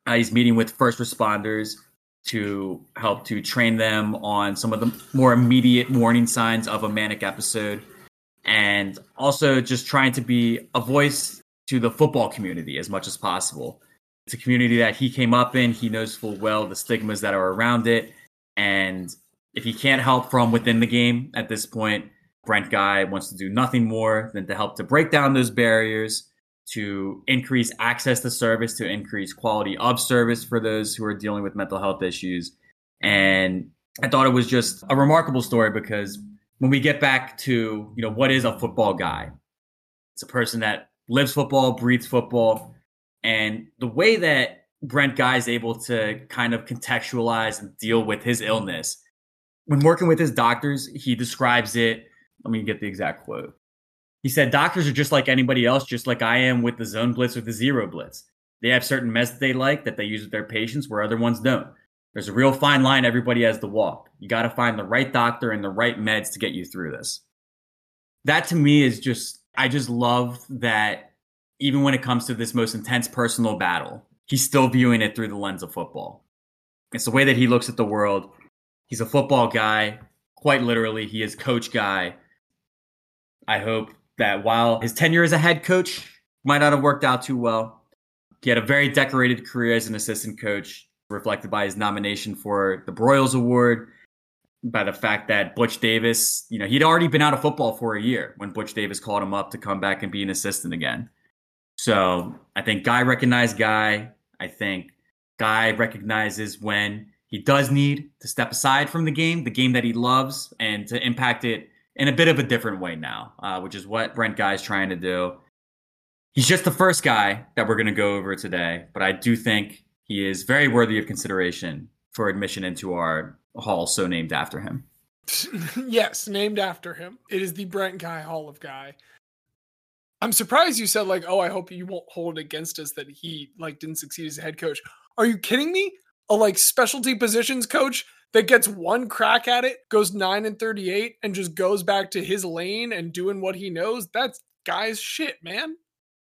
He's meeting with first responders to help to train them on some of the more immediate warning signs of a manic episode, and also just trying to be a voice to the football community as much as possible. It's a community that he came up in. He knows full well the stigmas that are around it. And if he can't help from within the game at this point, Brent Guy wants to do nothing more than to help to break down those barriers, to increase access to service, to increase quality of service for those who are dealing with mental health issues. And I thought it was just a remarkable story, because when we get back to, you know, what is a football guy? It's a person that lives football, breathes football. And the way that Brent Guy is able to kind of contextualize and deal with his illness, when working with his doctors, he describes it. Let me get the exact quote. He said, doctors are just like anybody else, just like I am with the zone blitz or the zero blitz. They have certain meds they like that they use with their patients where other ones don't. There's a real fine line everybody has to walk. You got to find the right doctor and the right meds to get you through this. That to me is just, I just love that even when it comes to this most intense personal battle, he's still viewing it through the lens of football. It's the way that he looks at the world. He's a football guy. Quite literally, he is Coach Guy. I hope that while his tenure as a head coach might not have worked out too well, he had a very decorated career as an assistant coach, reflected by his nomination for the Broyles Award, by the fact that Butch Davis, you know, he'd already been out of football for a year when Butch Davis called him up to come back and be an assistant again. So I think Guy recognized Guy. I think Guy recognizes when he does need to step aside from the game that he loves, and to impact it in a bit of a different way now, which is what Brent Guy is trying to do. He's just the first guy that we're going to go over today, but I do think he is very worthy of consideration for admission into our hall, so named after him. Yes, named after him. It is the Brent Guy Hall of Guy. I'm surprised you said, like, oh, I hope you won't hold against us that he, like, didn't succeed as a head coach. Are you kidding me? A, like, specialty positions coach that gets one crack at it, goes 9-38, and just goes back to his lane and doing what he knows? That's Guy's shit, man.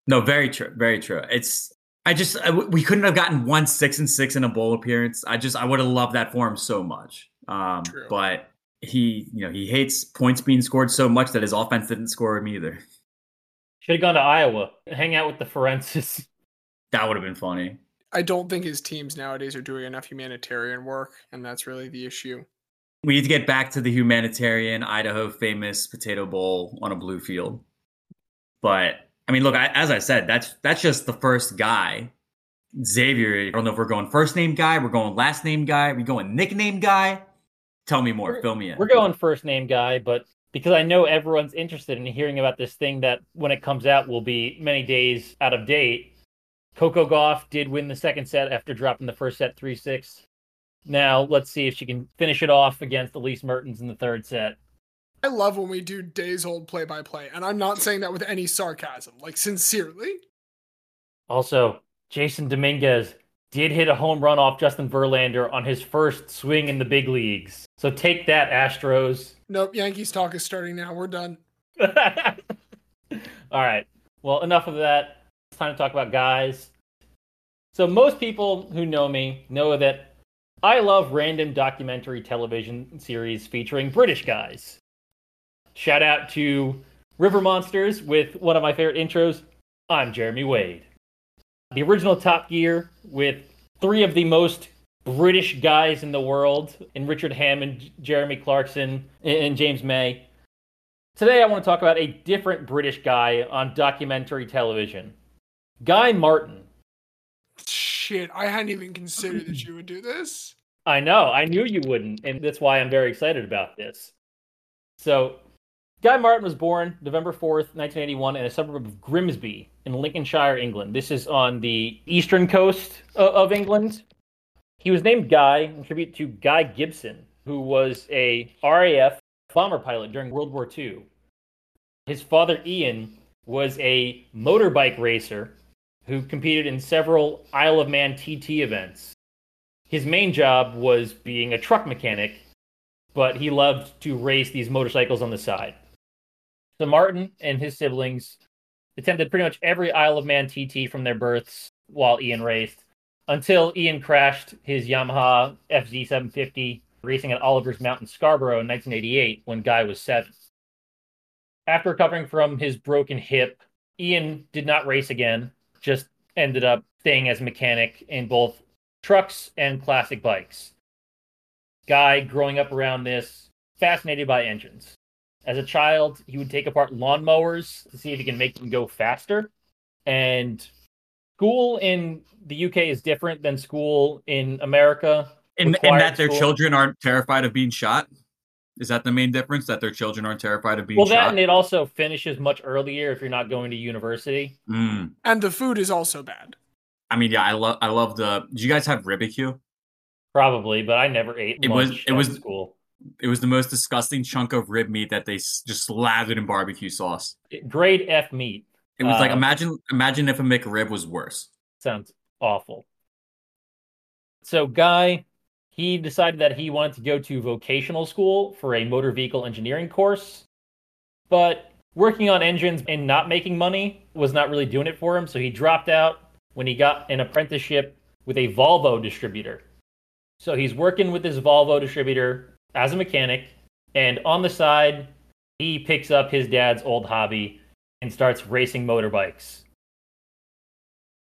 No, very true. Very true. We couldn't have gotten 1-6-6 in a bowl appearance. I would have loved that for him so much. But he hates points being scored so much that his offense didn't score him either. Should have gone to Iowa, hang out with the Francis. That would have been funny. I don't think his teams nowadays are doing enough humanitarian work, and that's really the issue. We need to get back to the humanitarian Idaho famous potato bowl on a blue field. But I mean, look, as I said, that's just the first guy. Xavier, I don't know if we're going first name Guy, we're going last name Guy, we're going nickname Guy. Tell me more, fill me in. We're going first name Guy, but because I know everyone's interested in hearing about this thing that when it comes out will be many days out of date. Coco Gauff did win the second set after dropping the first set 3-6. Now, let's see if she can finish it off against Elise Mertens in the third set. I love when we do days-old play-by-play, and I'm not saying that with any sarcasm. Like, sincerely. Also, Jason Dominguez did hit a home run off Justin Verlander on his first swing in the big leagues. So take that, Astros. Nope, Yankees talk is starting now. We're done. All right. Well, enough of that. It's time to talk about guys. So most people who know me know that I love random documentary television series featuring British guys. Shout out to River Monsters with one of my favorite intros, I'm Jeremy Wade. The original Top Gear with three of the most British guys in the world, in Richard Hammond, Jeremy Clarkson, and James May. Today I want to talk about a different British guy on documentary television, Guy Martin. Shit, I hadn't even considered that you would do this. I know, I knew you wouldn't, and that's why I'm very excited about this. So, Guy Martin was born November 4th, 1981, in a suburb of Grimsby in Lincolnshire, England. This is on the eastern coast of England. He was named Guy in tribute to Guy Gibson, who was a RAF bomber pilot during World War II. His father, Ian, was a motorbike racer who competed in several Isle of Man TT events. His main job was being a truck mechanic, but he loved to race these motorcycles on the side. So Martin and his siblings attempted pretty much every Isle of Man TT from their births while Ian raced, until Ian crashed his Yamaha FZ750 racing at Oliver's Mountain, Scarborough in 1988 when Guy was 7. After recovering from his broken hip, Ian did not race again, just ended up staying as a mechanic in both trucks and classic bikes. Guy, growing up around this, fascinated by engines. As a child, he would take apart lawnmowers to see if he can make them go faster. And school in the UK is different than school in America. And that their children aren't terrified of being shot? Is that the main difference, that their children aren't terrified of being shot? Well, that, and it also finishes much earlier if you're not going to university. Mm. And the food is also bad. I mean, yeah, I love the... Do you guys have barbecue? Probably, but I never ate lunch at school. It was the most disgusting chunk of rib meat that they just slathered in barbecue sauce. Grade F meat. It was like, imagine if a McRib was worse. Sounds awful. So Guy, he decided that he wanted to go to vocational school for a motor vehicle engineering course. But working on engines and not making money was not really doing it for him. So he dropped out when he got an apprenticeship with a Volvo distributor. So he's working with his Volvo distributor as a mechanic, and on the side, he picks up his dad's old hobby and starts racing motorbikes.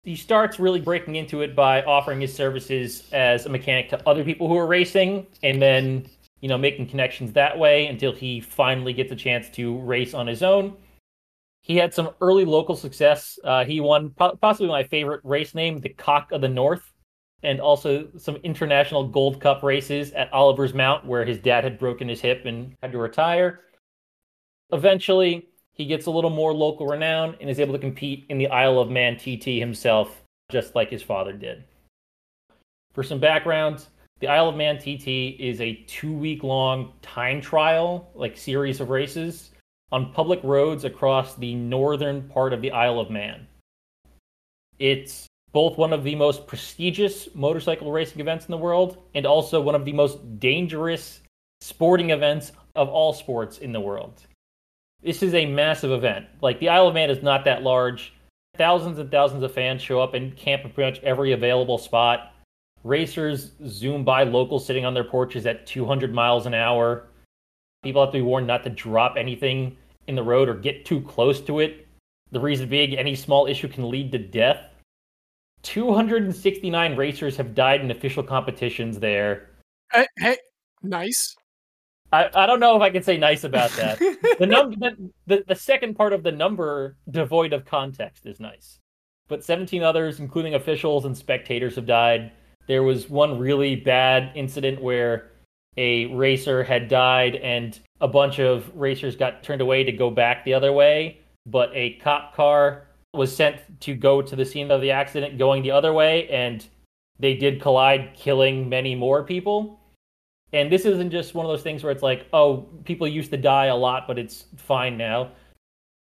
He starts really breaking into it by offering his services as a mechanic to other people who are racing, and then, you know, making connections that way until he finally gets a chance to race on his own. He had some early local success. He won possibly my favorite race name, the Cock of the North, and also some international Gold Cup races at Oliver's Mount, where his dad had broken his hip and had to retire. Eventually, he gets a little more local renown and is able to compete in the Isle of Man TT himself, just like his father did. For some background, the Isle of Man TT is a 2-week-long time trial, like series of races, on public roads across the northern part of the Isle of Man. It's both one of the most prestigious motorcycle racing events in the world and also one of the most dangerous sporting events of all sports in the world. This is a massive event. Like, the Isle of Man is not that large. Thousands and thousands of fans show up and camp at pretty much every available spot. Racers zoom by locals sitting on their porches at 200 miles an hour. People have to be warned not to drop anything in the road or get too close to it. The reason being, any small issue can lead to death. 269 racers have died in official competitions there. Hey, nice. I don't know if I can say nice about that. The second part of the number, devoid of context, is nice. But 17 others, including officials and spectators, have died. There was one really bad incident where a racer had died and a bunch of racers got turned away to go back the other way, but a cop car was sent to go to the scene of the accident going the other way, and they did collide, killing many more people. And this isn't just one of those things where it's like, oh, people used to die a lot, but it's fine now.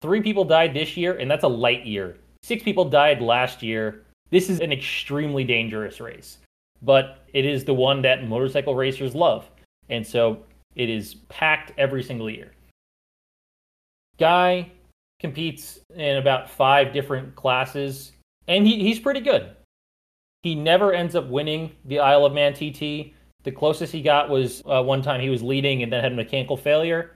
3 people died this year, and that's a light year. 6 people died last year. This is an extremely dangerous race, but it is the one that motorcycle racers love. And so it is packed every single year. Guy competes in about 5 different classes, and he's pretty good. He never ends up winning the Isle of Man TT. The closest he got was one time he was leading and then had a mechanical failure.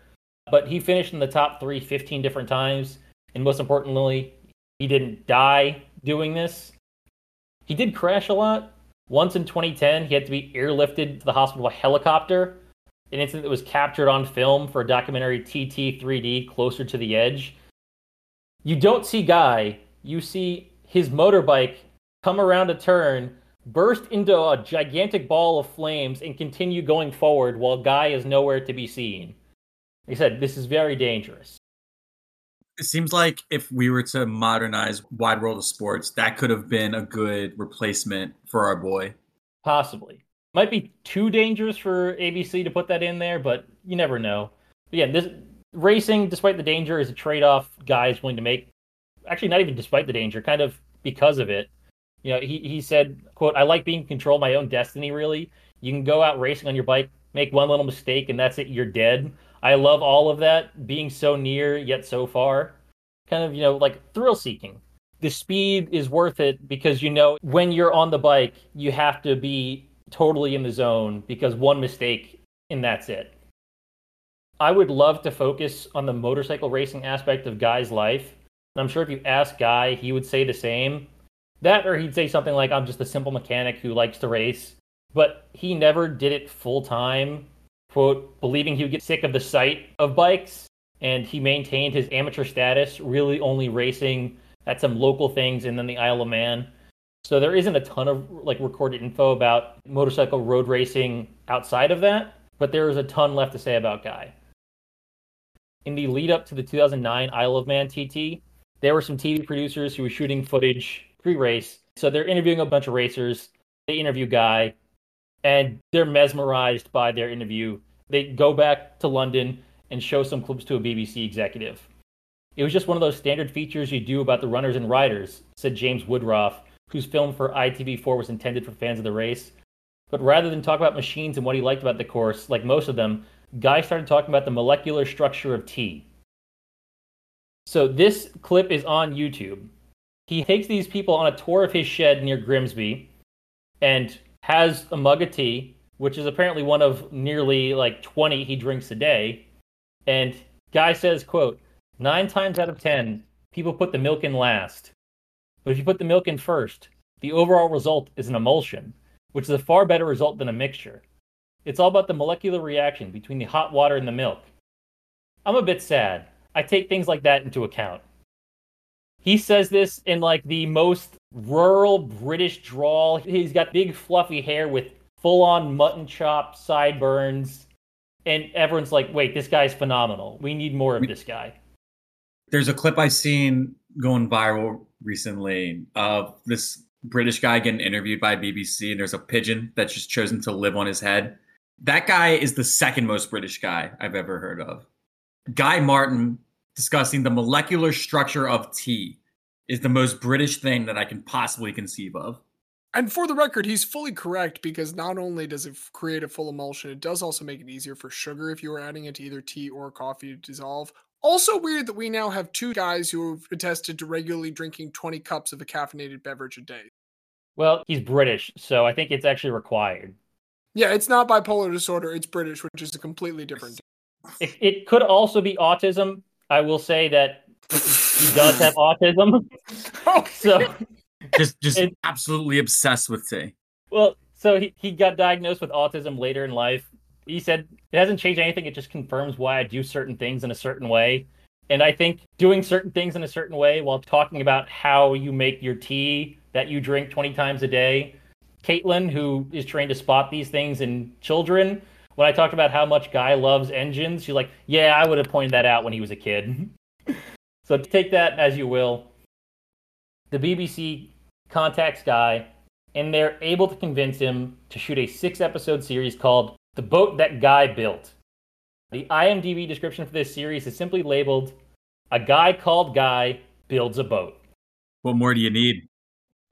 But he finished in the top 3 15 different times. And most importantly, he didn't die doing this. He did crash a lot. Once in 2010, he had to be airlifted to the hospital by helicopter. An incident that was captured on film for a documentary, TT3D, Closer to the Edge. You don't see Guy. You see his motorbike come around a turn, burst into a gigantic ball of flames, and continue going forward while Guy is nowhere to be seen. Like I said, this is very dangerous. It seems like if we were to modernize Wide World of Sports, that could have been a good replacement for our boy. Possibly. Might be too dangerous for ABC to put that in there, but you never know. But yeah, this racing, despite the danger, is a trade-off Guy's willing to make. Actually, not even despite the danger, kind of because of it. You know, he said, quote, "I like being in control of my own destiny, really. You can go out racing on your bike, make one little mistake, and that's it, you're dead. I love all of that, being so near, yet so far." Kind of, you know, like thrill-seeking. The speed is worth it because, you know, when you're on the bike, you have to be totally in the zone because one mistake and that's it. I would love to focus on the motorcycle racing aspect of Guy's life. And I'm sure if you ask Guy, he would say the same. That or he'd say something like, "I'm just a simple mechanic who likes to race." But he never did it full-time, quote, believing he would get sick of the sight of bikes. And he maintained his amateur status, really only racing at some local things and then the Isle of Man. So there isn't a ton of like recorded info about motorcycle road racing outside of that, but there is a ton left to say about Guy. In the lead up to the 2009 Isle of Man TT, there were some TV producers who were shooting footage pre-race. So they're interviewing a bunch of racers. They interview Guy, and they're mesmerized by their interview. They go back to London and show some clips to a BBC executive. "It was just one of those standard features you do about the runners and riders," said James Woodruff, whose film for ITV4 was intended for fans of the race. But rather than talk about machines and what he liked about the course, like most of them, Guy started talking about the molecular structure of tea. So this clip is on YouTube. He takes these people on a tour of his shed near Grimsby and has a mug of tea, which is apparently one of nearly like 20 he drinks a day. And Guy says, quote, "9 times out of 10, people put the milk in last. But if you put the milk in first, the overall result is an emulsion, which is a far better result than a mixture. It's all about the molecular reaction between the hot water and the milk. I'm a bit sad. I take things like that into account." He says this in like the most rural British drawl. He's got big fluffy hair with full-on mutton chop sideburns. And everyone's like, "Wait, this guy's phenomenal. We need more of this guy." There's a clip I've seen going viral recently of this British guy getting interviewed by BBC, and there's a pigeon that's just chosen to live on his head. That guy is the second most British guy I've ever heard of. Guy Martin discussing the molecular structure of tea is the most British thing that I can possibly conceive of. And for the record, he's fully correct, because not only does it create a full emulsion, it does also make it easier for sugar if you were adding it to either tea or coffee to dissolve. Also weird that we now have 2 guys who have attested to regularly drinking 20 cups of a caffeinated beverage a day. Well, he's British, so I think it's actually required. Yeah, it's not bipolar disorder, it's British, which is a completely different thing. It could also be autism. I will say that he does have autism. So just absolutely obsessed with tea. Well, so he got diagnosed with autism later in life. He said, "It hasn't changed anything. It just confirms why I do certain things in a certain way." And I think doing certain things in a certain way while talking about how you make your tea that you drink 20 times a day. Caitlin, who is trained to spot these things in children, when I talked about how much Guy loves engines, she's like, "Yeah, I would have pointed that out when he was a kid." So take that as you will. The BBC contacts Guy, and they're able to convince him to shoot a 6-episode series called The Boat That Guy Built. The IMDb description for this series is simply labeled, "A Guy Called Guy Builds a Boat." What more do you need?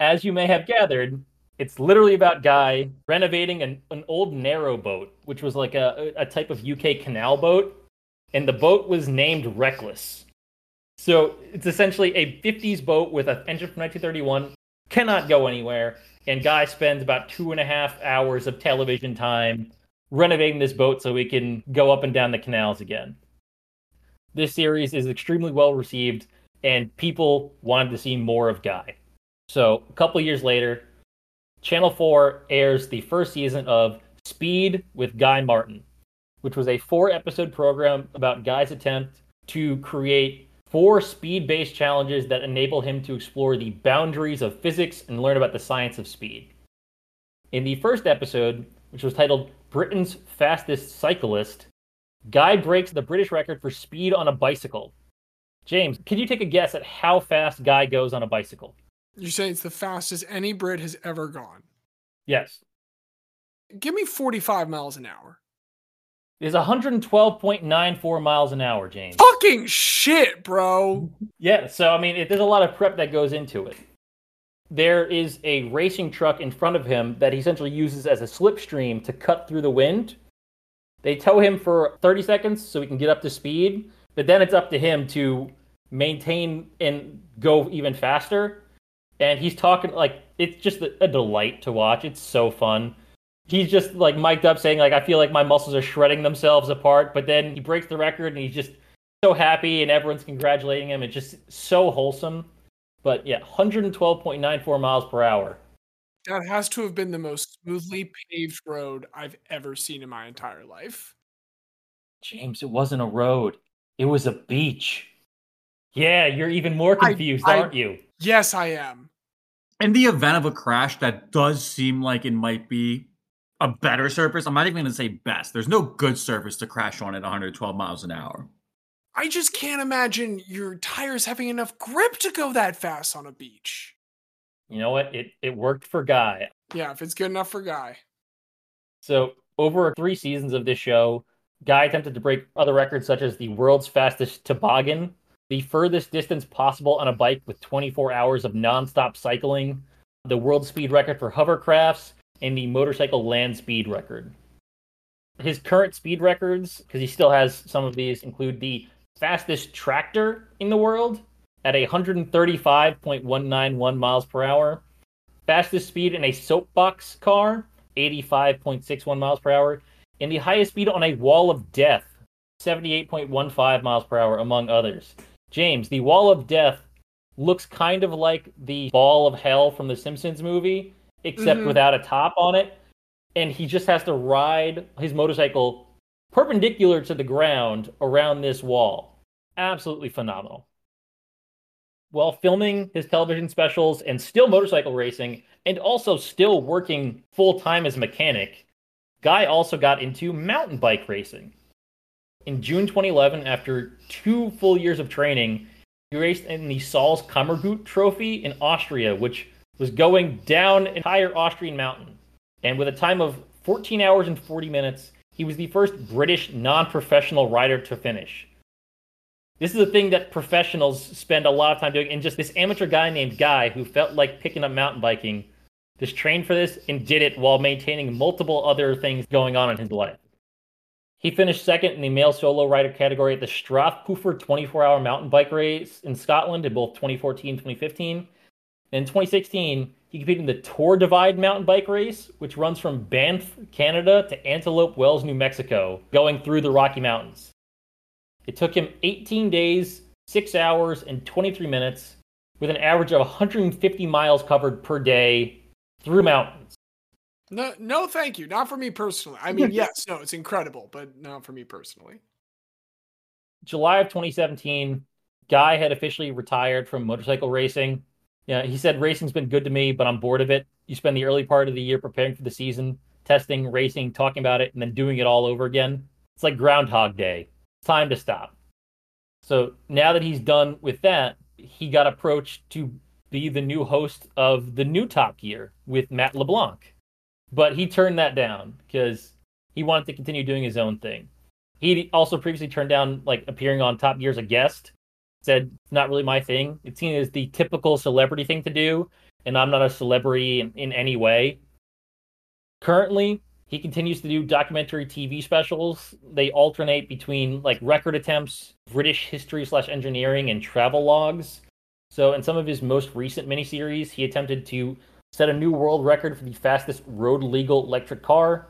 as you may have gathered, it's literally about Guy renovating an old narrow boat, which was like a type of UK canal boat, and the boat was named Reckless. So it's essentially a 50s boat with an engine from 1931, cannot go anywhere, and Guy spends about 2.5 hours of television time renovating this boat so he can go up and down the canals again. This series is extremely well received, and people wanted to see more of Guy. So a couple years later, Channel 4 airs the first season of Speed with Guy Martin, which was a 4-episode program about Guy's attempt to create 4 speed-based challenges that enable him to explore the boundaries of physics and learn about the science of speed. In the first episode, which was titled Britain's Fastest Cyclist, Guy breaks the British record for speed on a bicycle. James, could you take a guess at how fast Guy goes on a bicycle? You say it's the fastest any Brit has ever gone. Yes. Give me 45 miles an hour. It's 112.94 miles an hour, James. Fucking shit, bro. Yeah, so, I mean, there's a lot of prep that goes into it. There is a racing truck in front of him that he essentially uses as a slipstream to cut through the wind. They tow him for 30 seconds so he can get up to speed, but then it's up to him to maintain and go even faster. And he's talking, like, it's just a delight to watch. It's so fun. He's just, like, mic'd up saying, like, I feel like my muscles are shredding themselves apart. But then he breaks the record, and he's just so happy, and everyone's congratulating him. It's just so wholesome. But, yeah, 112.94 miles per hour. That has to have been the most smoothly paved road I've ever seen in my entire life. James, it wasn't a road. It was a beach. Yeah, you're even more confused, aren't you? Yes, I am. In the event of a crash, that does seem like it might be a better surface. I'm not even going to say best. There's no good surface to crash on at 112 miles an hour. I just can't imagine your tires having enough grip to go that fast on a beach. You know what? It worked for Guy. Yeah, if it's good enough for Guy. So over 3 seasons of this show, Guy attempted to break other records such as the world's fastest toboggan, the furthest distance possible on a bike with 24 hours of nonstop cycling, the world speed record for hovercrafts, and the motorcycle land speed record. His current speed records, because he still has some of these, include the fastest tractor in the world at 135.191 miles per hour, fastest speed in a soapbox car, 85.61 miles per hour, and the highest speed on a wall of death, 78.15 miles per hour, among others. James, the Wall of Death looks kind of like the Ball of Hell from the Simpsons movie, except without a top on it. And he just has to ride his motorcycle perpendicular to the ground around this wall. Absolutely phenomenal. While filming his television specials and still motorcycle racing, and also still working full-time as a mechanic, Guy also got into mountain bike racing. In June 2011, after 2 full years of training, he raced in the Saul's Kammergut Trophy in Austria, which was going down an entire Austrian mountain. And with a time of 14 hours and 40 minutes, he was the first British non-professional rider to finish. This is a thing that professionals spend a lot of time doing, and just this amateur guy named Guy, who felt like picking up mountain biking, just trained for this and did it while maintaining multiple other things going on in his life. He finished second in the male solo rider category at the Strathpoofer 24-hour mountain bike race in Scotland in both 2014 and 2015. In 2016, he competed in the Tour Divide mountain bike race, which runs from Banff, Canada to Antelope Wells, New Mexico, going through the Rocky Mountains. It took him 18 days, 6 hours, and 23 minutes, with an average of 150 miles covered per day through mountains. No, thank you. Not for me personally. I mean, yes, no, it's incredible, but not for me personally. July of 2017, Guy had officially retired from motorcycle racing. Yeah, he said, racing's been good to me, but I'm bored of it. You spend the early part of the year preparing for the season, testing, racing, talking about it, and then doing it all over again. It's like Groundhog Day. It's time to stop. So now that he's done with that, he got approached to be the new host of the new Top Gear with Matt LeBlanc. But he turned that down because he wanted to continue doing his own thing. He also previously turned down like appearing on Top Gear as a guest. Said, it's not really my thing. It's seen as the typical celebrity thing to do. and I'm not a celebrity in any way. Currently, he continues to do documentary TV specials. They alternate between like record attempts, British history/engineering, and travel logs. So in some of his most recent miniseries, he attempted to set a new world record for the fastest road legal electric car,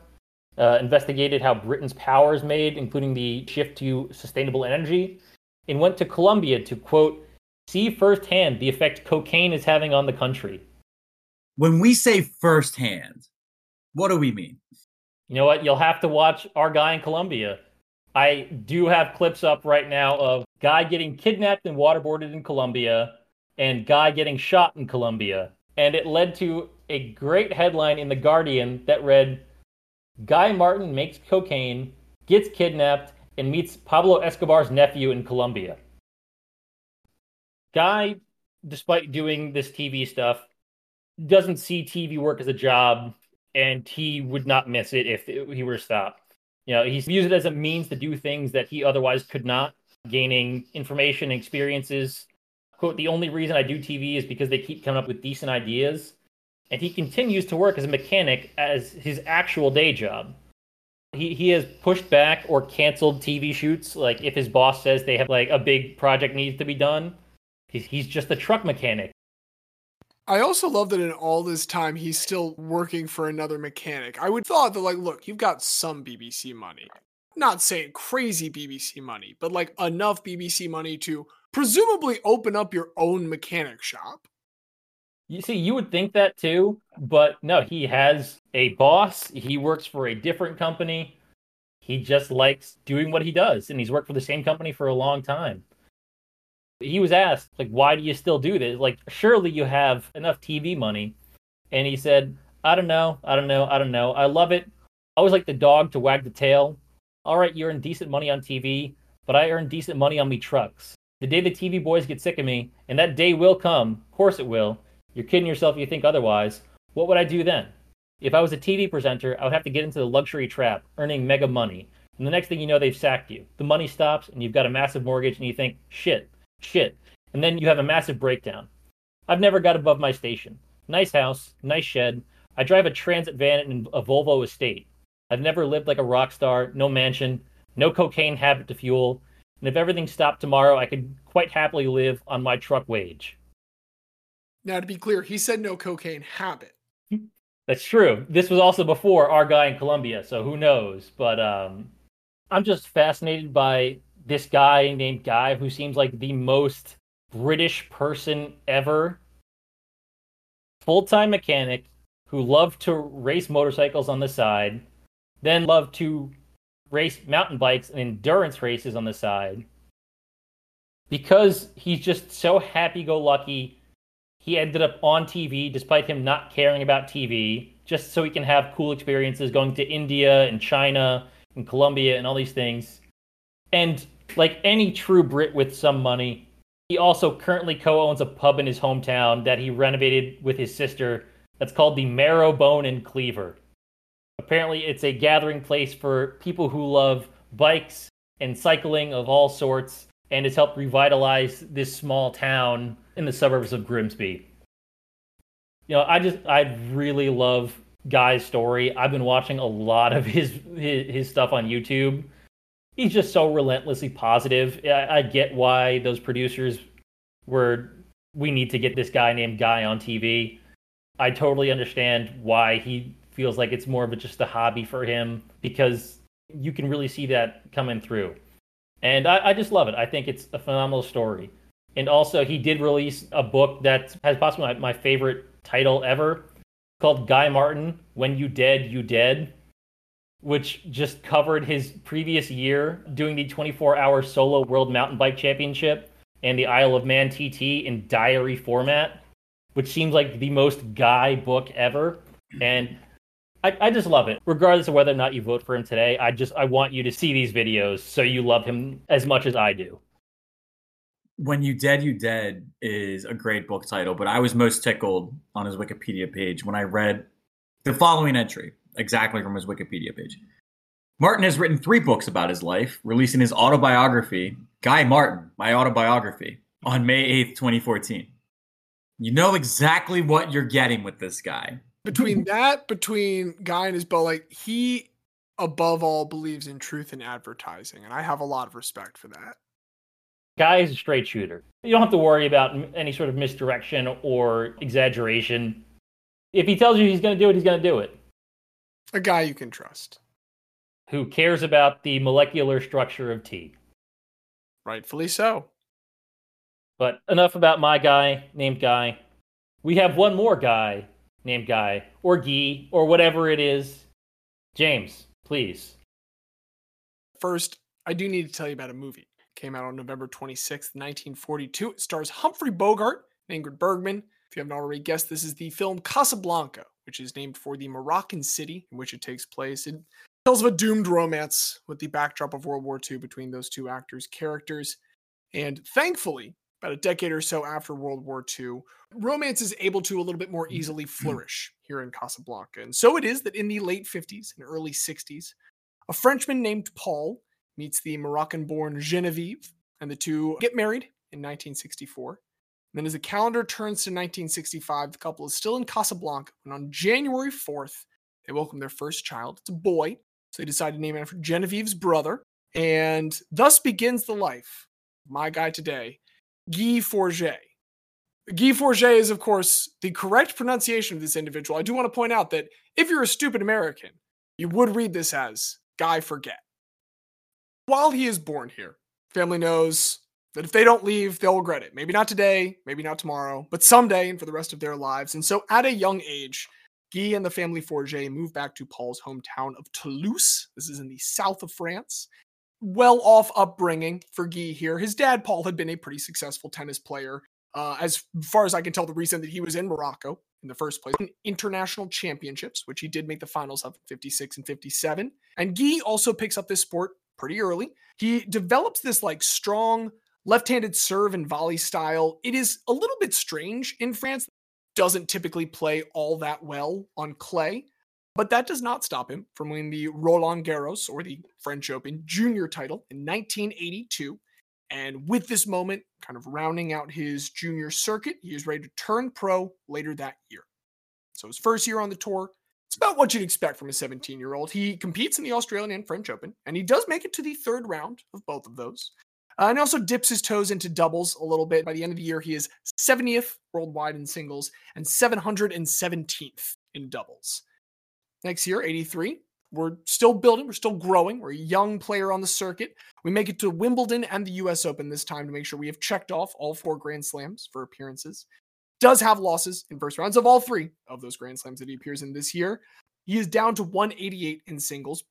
investigated how Britain's power is made, including the shift to sustainable energy, and went to Colombia to, quote, see firsthand the effect cocaine is having on the country. When we say firsthand, what do we mean? You know what? You'll have to watch our guy in Colombia. I do have clips up right now of Guy getting kidnapped and waterboarded in Colombia and Guy getting shot in Colombia. And it led to a great headline in The Guardian that read, Guy Martin makes cocaine, gets kidnapped, and meets Pablo Escobar's nephew in Colombia. Guy, despite doing this TV stuff, doesn't see TV work as a job, and he would not miss it if he were to stop. You know, he views it as a means to do things that he otherwise could not, gaining information and experiences. Quote, the only reason I do TV is because they keep coming up with decent ideas. And he continues to work as a mechanic as his actual day job. He has pushed back or canceled TV shoots. Like if his boss says they have like a big project needs to be done, he's just a truck mechanic. I also love that in all this time, he's still working for another mechanic. I would thought that like, look, you've got some BBC money. Not saying crazy BBC money, but like enough BBC money to presumably open up your own mechanic shop. You see, you would think that too, but no, he has a boss. He works for a different company. He just likes doing what he does, and he's worked for the same company for a long time. He was asked, like, why do you still do this? Like, surely you have enough TV money. And he said, I don't know. I love it. I always like the dog to wag the tail. All right, you earn decent money on TV, but I earn decent money on me trucks. The day the TV boys get sick of me, and that day will come, of course it will. You're kidding yourself if you think otherwise. What would I do then? If I was a TV presenter, I would have to get into the luxury trap, earning mega money. And the next thing you know, they've sacked you. The money stops, and you've got a massive mortgage, and you think, shit. And then you have a massive breakdown. I've never got above my station. Nice house, nice shed. I drive a transit van in a Volvo estate. I've never lived like a rock star, no mansion, no cocaine habit to fuel, and if everything stopped tomorrow, I could quite happily live on my truck wage. Now, to be clear, he said no cocaine habit. That's true. This was also before our guy in Colombia, so who knows? But I'm just fascinated by this guy named Guy, who seems like the most British person ever. Full-time mechanic who loved to race motorcycles on the side, then loved to race mountain bikes and endurance races on the side. Because he's just so happy-go-lucky, he ended up on TV despite him not caring about TV, just so he can have cool experiences going to India and China and Colombia and all these things. And like any true Brit with some money, he also currently co-owns a pub in his hometown that he renovated with his sister that's called the Marrow Bone and Cleaver. Apparently, it's a gathering place for people who love bikes and cycling of all sorts, and has helped revitalize this small town in the suburbs of Grimsby. You know, I really love Guy's story. I've been watching a lot of his stuff on YouTube. He's just so relentlessly positive. I get why those producers were, we need to get this guy named Guy on TV. I totally understand why he feels like it's more of just a hobby for him, because you can really see that coming through. And I just love it. I think it's a phenomenal story. And also, he did release a book that has possibly my favorite title ever, called Guy Martin, When You Dead, You Dead, which just covered his previous year doing the 24-hour solo World Mountain Bike Championship and the Isle of Man TT in diary format, which seems like the most Guy book ever. And I just love it. Regardless of whether or not you vote for him today, I want you to see these videos so you love him as much as I do. When You Dead is a great book title, but I was most tickled on his Wikipedia page when I read the following entry, exactly from his Wikipedia page. Martin has written 3 books about his life, releasing his autobiography, Guy Martin, My Autobiography, on May 8th, 2014. You know exactly what you're getting with this guy. Between Guy and his bow, like, he above all believes in truth in advertising, and I have a lot of respect for that. Guy is a straight shooter. You don't have to worry about any sort of misdirection or exaggeration. If he tells you he's going to do it, he's going to do it. A guy you can trust. Who cares about the molecular structure of tea. Rightfully so. But enough about my guy named Guy. We have one more guy named Guy, or Guy, or whatever it is. James, please. First, I do need to tell you about a movie. It came out on November 26th, 1942. It stars Humphrey Bogart and Ingrid Bergman. If you haven't already guessed, this is the film Casablanca, which is named for the Moroccan city in which it takes place. It tells of a doomed romance with the backdrop of World War II between those two actors' characters. And thankfully, about a decade or so after World War II, romance is able to a little bit more easily flourish here in Casablanca. And so it is that in the late 50s and early 60s, a Frenchman named Paul meets the Moroccan-born Genevieve, and the two get married in 1964. And then as the calendar turns to 1965, the couple is still in Casablanca, and on January 4th, they welcome their first child. It's a boy, so they decide to name it after Genevieve's brother, and thus begins the life of my guy today, Guy Forget. Guy Forget is, of course, the correct pronunciation of this individual. I do want to point out that if you're a stupid American, you would read this as Guy Forget. While he is born here, family knows that if they don't leave, they'll regret it. Maybe not today, maybe not tomorrow, but someday and for the rest of their lives. And so at a young age, Guy and the family Forget move back to Paul's hometown of Toulouse. This is in the south of France. Well-off upbringing for Guy here. His dad, Paul, had been a pretty successful tennis player. As far as I can tell, the reason that he was in Morocco in the first place, international championships, which he did make the finals of in 56 and 57. And Guy also picks up this sport pretty early. He develops this like strong left-handed serve and volley style. It is a little bit strange in France. Doesn't typically play all that well on clay. But that does not stop him from winning the Roland Garros, or the French Open junior title, in 1982. And with this moment, kind of rounding out his junior circuit, he is ready to turn pro later that year. So his first year on the tour, it's about what you'd expect from a 17-year-old. He competes in the Australian and French Open, and he does make it to the third round of both of those. And he also dips his toes into doubles a little bit. By the end of the year, he is 70th worldwide in singles and 717th in doubles. Next year, 83, we're still building, we're still growing, we're a young player on the circuit. We make it to Wimbledon and the US Open this time to make sure we have checked off all four Grand Slams for appearances. Does have losses in first rounds of all three of those Grand Slams that he appears in this year. He is down to 188 in singles.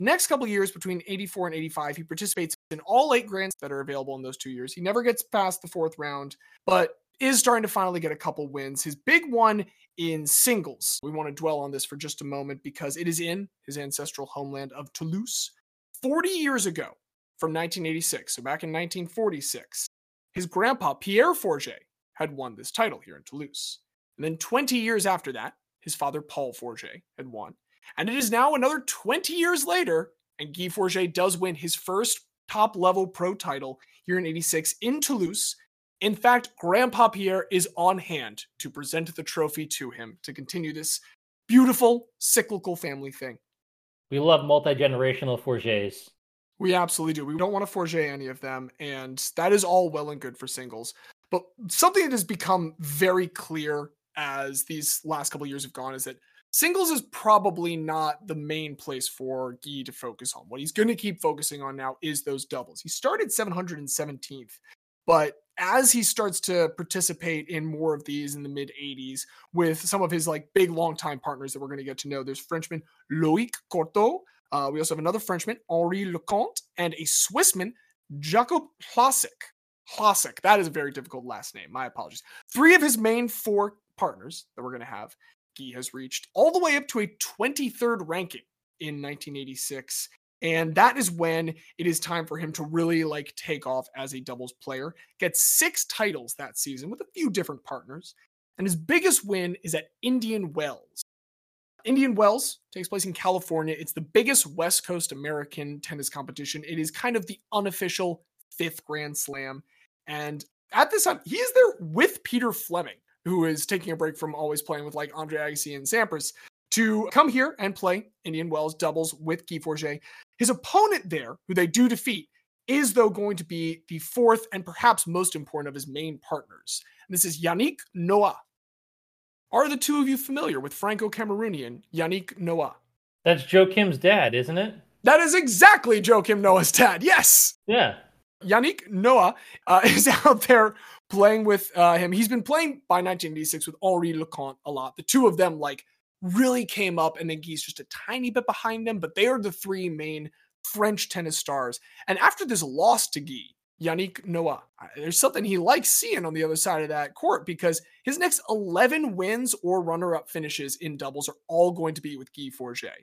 Next couple of years, between 84 and 85, he participates in all 8 Grands that are available in those 2 years. He never gets past the fourth round, but is starting to finally get a couple wins. His big one in singles. We want to dwell on this for just a moment because it is in his ancestral homeland of Toulouse. 40 years ago from 1986, so back in 1946, his grandpa, Pierre Forget, had won this title here in Toulouse. And then 20 years after that, his father, Paul Forget, had won. And it is now another 20 years later, and Guy Forget does win his first top-level pro title here in 86 in Toulouse. In fact, Grandpa Pierre is on hand to present the trophy to him to continue this beautiful, cyclical family thing. We love multi-generational Forgets. We absolutely do. We don't want to Forget any of them, and that is all well and good for singles. But something that has become very clear as these last couple of years have gone is that singles is probably not the main place for Guy to focus on. What he's going to keep focusing on now is those doubles. He started 717th, but as he starts to participate in more of these in the mid-80s with some of his like big longtime partners that we're going to get to know, there's Frenchman Loïc Cortot. We also have another Frenchman, Henri Leconte, and a Swissman, Jakob Hlasek. That is a very difficult last name. My apologies. 3 of his main 4 partners that we're going to have, Guy has reached all the way up to a 23rd ranking in 1986. And that is when it is time for him to really like take off as a doubles player. Gets 6 titles that season with a few different partners. And his biggest win is at Indian Wells. Indian Wells takes place in California. It's the biggest West Coast American tennis competition. It is kind of the unofficial 5th Grand Slam. And at this time, he is there with Peter Fleming, who is taking a break from always playing with like Andre Agassi and Sampras, to come here and play Indian Wells doubles with Guy Forget. His opponent there, who they do defeat, is though going to be the fourth and perhaps most important of his main partners. And this is Yannick Noah. Are the two of you familiar with Franco-Cameroonian Yannick Noah? That's Joe Kim's dad, isn't it? That is exactly Joe Kim Noah's dad, yes! Yeah. Yannick Noah is out there playing with him. He's been playing by 1986 with Henri Leconte a lot. The two of them, like, really came up, and then Guy's just a tiny bit behind them, but they are the three main French tennis stars. And after this loss to Guy, Yannick Noah, there's something he likes seeing on the other side of that court, because his next 11 wins or runner-up finishes in doubles are all going to be with Guy Forget.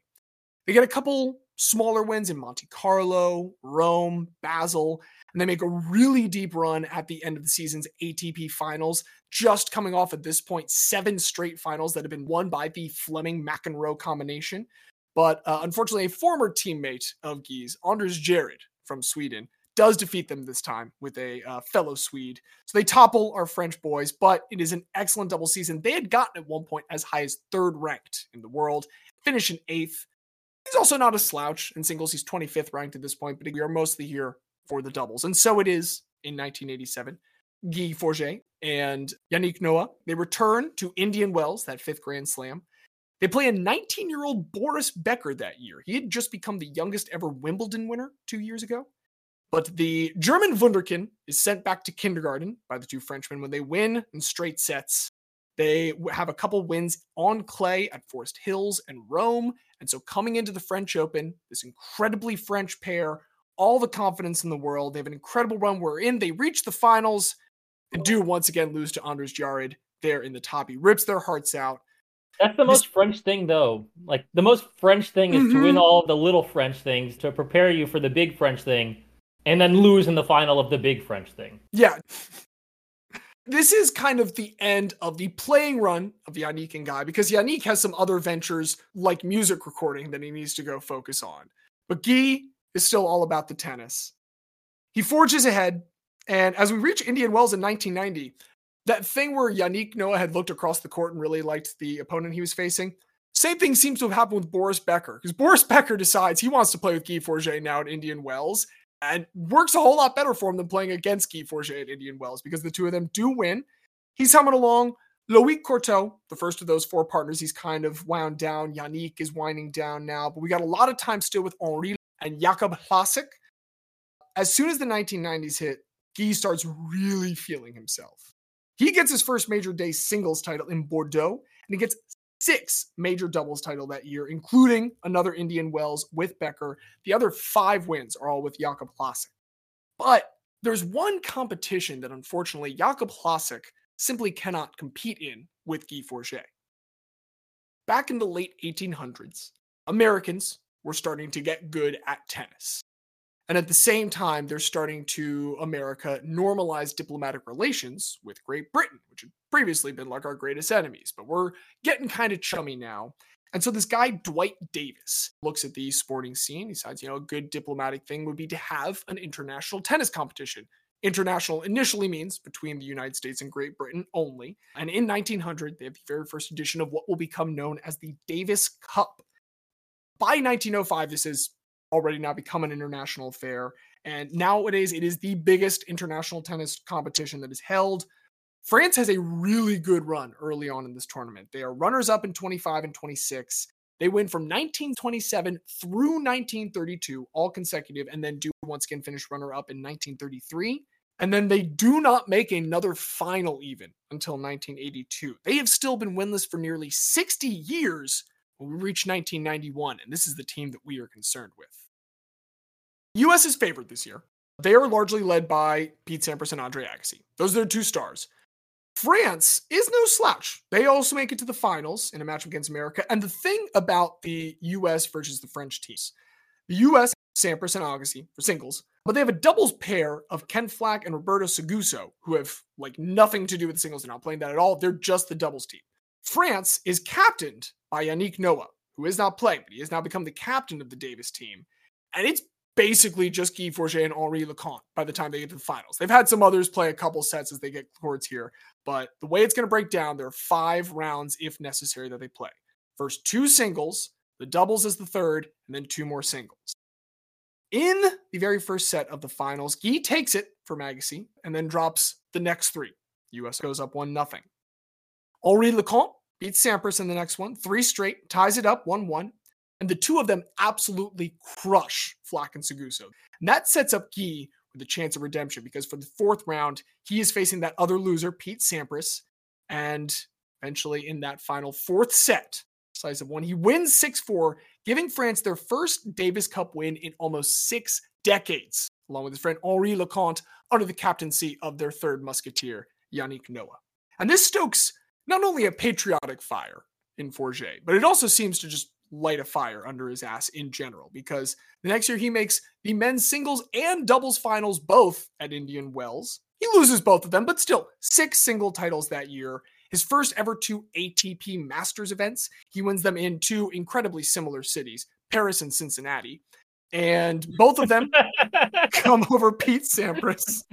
They get a couple smaller wins in Monte Carlo, Rome, Basel, and they make a really deep run at the end of the season's ATP finals, just coming off at this point 7 straight finals that have been won by the Fleming-McEnroe combination. But unfortunately, a former teammate of Guy's, Anders Järred from Sweden, does defeat them this time with a fellow Swede. So they topple our French boys, but it is an excellent double season. They had gotten at one point as high as 3rd ranked in the world, finish in 8th. He's also not a slouch in singles. He's 25th ranked at this point, but we are mostly here for the doubles. And so it is in 1987. Guy Forget and Yannick Noah, they return to Indian Wells, that 5th Grand Slam. They play a 19-year-old Boris Becker that year. He had just become the youngest ever Wimbledon winner 2 years ago. But the German Wunderkind is sent back to kindergarten by the two Frenchmen when they win in straight sets. They have a couple wins on clay at Forest Hills and Rome. And so coming into the French Open, this incredibly French pair, all the confidence in the world. They have an incredible run. We're in. They reach the finals and do once again lose to Anders Järred there in the top. He rips their hearts out. That's the most French thing, though. Like, the most French thing is to win all the little French things to prepare you for the big French thing. And then lose in the final of the big French thing. Yeah. This is kind of the end of the playing run of Yannick and Guy, because Yannick has some other ventures like music recording that he needs to go focus on. But Guy is still all about the tennis. He forges ahead. And as we reach Indian Wells in 1990, that thing where Yannick Noah had looked across the court and really liked the opponent he was facing, same thing seems to have happened with Boris Becker, because Boris Becker decides he wants to play with Guy Forget now at Indian Wells. And works a whole lot better for him than playing against Guy Forget at Indian Wells, because the two of them do win. He's humming along. Loïc Cortot, the first of those four partners, he's kind of wound down. Yannick is winding down now. But we got a lot of time still with Henri and Jakob Hlasek. As soon as the 1990s hit, Guy starts really feeling himself. He gets his first major day singles title in Bordeaux, and he gets 6 major doubles title that year, including another Indian Wells with Becker. The other 5 wins are all with Jakob Hlasek. But there's one competition that unfortunately Jakob Hlasek simply cannot compete in with Guy Forget. Back in the late 1800s, Americans were starting to get good at tennis. And at the same time, they're starting to, America, normalize diplomatic relations with Great Britain, which had previously been like our greatest enemies. But we're getting kind of chummy now. And so this guy, Dwight Davis, looks at the sporting scene. He decides, you know, a good diplomatic thing would be to have an international tennis competition. International initially means between the United States and Great Britain only. And in 1900, they have the very first edition of what will become known as the Davis Cup. By 1905, this is already now become an international affair. And nowadays, it is the biggest international tennis competition that is held. France has a really good run early on in this tournament. They are runners-up in 25 and 26. They win from 1927 through 1932, all consecutive, and then do once again finish runner-up in 1933. And then they do not make another final even until 1982. They have still been winless for nearly 60 years, when we reach 1991, and this is the team that we are concerned with. U.S. is favored this year. They are largely led by Pete Sampras and Andre Agassi. Those are their two stars. France is no slouch. They also make it to the finals in a matchup against America. And the thing about the U.S. versus the French teams, the U.S., Sampras and Agassi for singles, but they have a doubles pair of Ken Flack and Roberto Seguso, who have like nothing to do with the singles. They're not playing that at all. They're just the doubles team. France is captained by Yannick Noah, who is not playing, but he has now become the captain of the Davis team. And it's basically just Guy Forget and Henri Leconte by the time they get to the finals. They've had some others play a couple sets as they get towards here, but the way it's going to break down, there are 5 rounds, if necessary, that they play. First 2 singles, the doubles is the third, and then 2 more singles. In the very first set of the finals, Guy takes it for Magacy and then drops the next 3. U.S. goes up 1-0. Henri Leconte beats Sampras in the next one, 3 straight, ties it up 1-1, and the 2 of them absolutely crush Flach and Seguso. And that sets up Guy with a chance of redemption because for the 4th round, he is facing that other loser, Pete Sampras, and eventually in that final 4th set, slice of 1, he wins 6-4, giving France their first Davis Cup win in almost 6 decades, along with his friend Henri Leconte under the captaincy of their third musketeer, Yannick Noah. And this stokes not only a patriotic fire in Forget, but it also seems to just light a fire under his ass in general, because the next year he makes the men's singles and doubles finals both at Indian Wells. He loses both of them, but still 6 single titles that year. His first ever 2 ATP Masters events. He wins them in 2 incredibly similar cities, Paris and Cincinnati. And both of them come over Pete Sampras.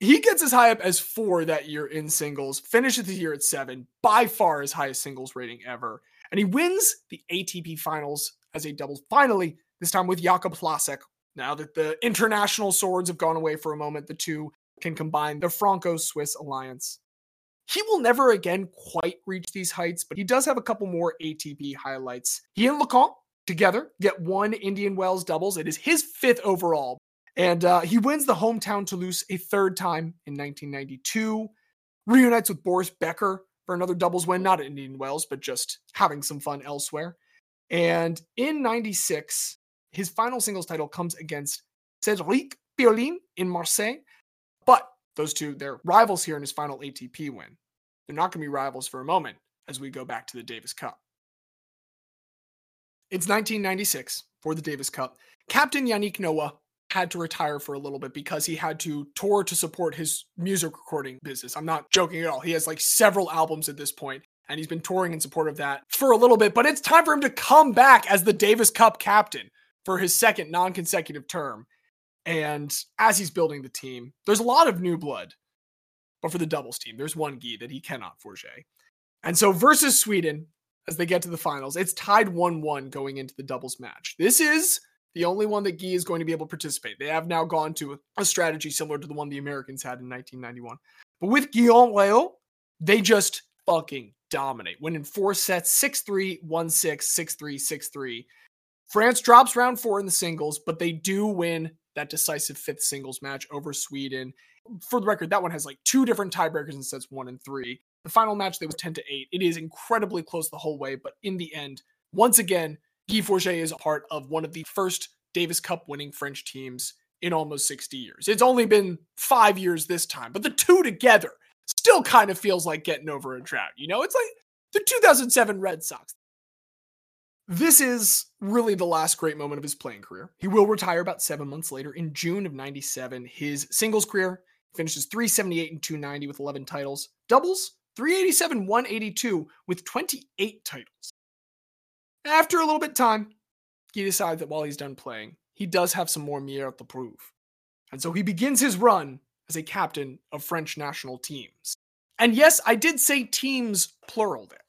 He gets as high up as 4 that year in singles, finishes the year at 7, by far his highest singles rating ever. And he wins the ATP finals as a doubles. Finally, this time with Jakub Plásek. Now that the international swords have gone away for a moment, the 2 can combine the Franco-Swiss alliance. He will never again quite reach these heights, but he does have a couple more ATP highlights. He and Leconte together get 1 Indian Wells doubles. It is his 5th overall. And he wins the hometown Toulouse a 3rd time in 1992, reunites with Boris Becker for another doubles win, not at Indian Wells, but just having some fun elsewhere. And in 96, his final singles title comes against Cédric Pioline in Marseille. But those 2, they're rivals here in his final ATP win. They're not going to be rivals for a moment as we go back to the Davis Cup. It's 1996 for the Davis Cup. Captain Yannick Noah had to retire for a little bit because he had to tour to support his music recording business. I'm not joking at all. He has like several albums at this point, and he's been touring in support of that for a little bit, but it's time for him to come back as the Davis Cup captain for his 2nd non-consecutive term. And as he's building the team, there's a lot of new blood, but for the doubles team, there's one Guy that he cannot forget. And so versus Sweden, as they get to the finals, it's tied 1-1 going into the doubles match. This is the only one that Guy is going to be able to participate. They have now gone to a strategy similar to the one the Americans had in 1991. But with Guillaume Leo, they just fucking dominate. Win in 4 sets, 6-3, 1-6, 6-3, 6-3. France drops round 4 in the singles, but they do win that decisive 5th singles match over Sweden. For the record, that one has like 2 different tiebreakers in sets 1 and 3. The final match, they was 10-8. It is incredibly close the whole way, but in the end, once again, Guy Forget is a part of one of the first Davis Cup winning French teams in almost 60 years. It's only been 5 years this time, but the 2 together still kind of feels like getting over a drought. You know, it's like the 2007 Red Sox. This is really the last great moment of his playing career. He will retire about 7 months later in June of 97. His singles career finishes 378 and 290 with 11 titles. Doubles, 387, 182 with 28 titles. After a little bit of time, Guy decides that while he's done playing, he does have some more mérite to prove. And so he begins his run as a captain of French national teams. And yes, I did say teams plural there.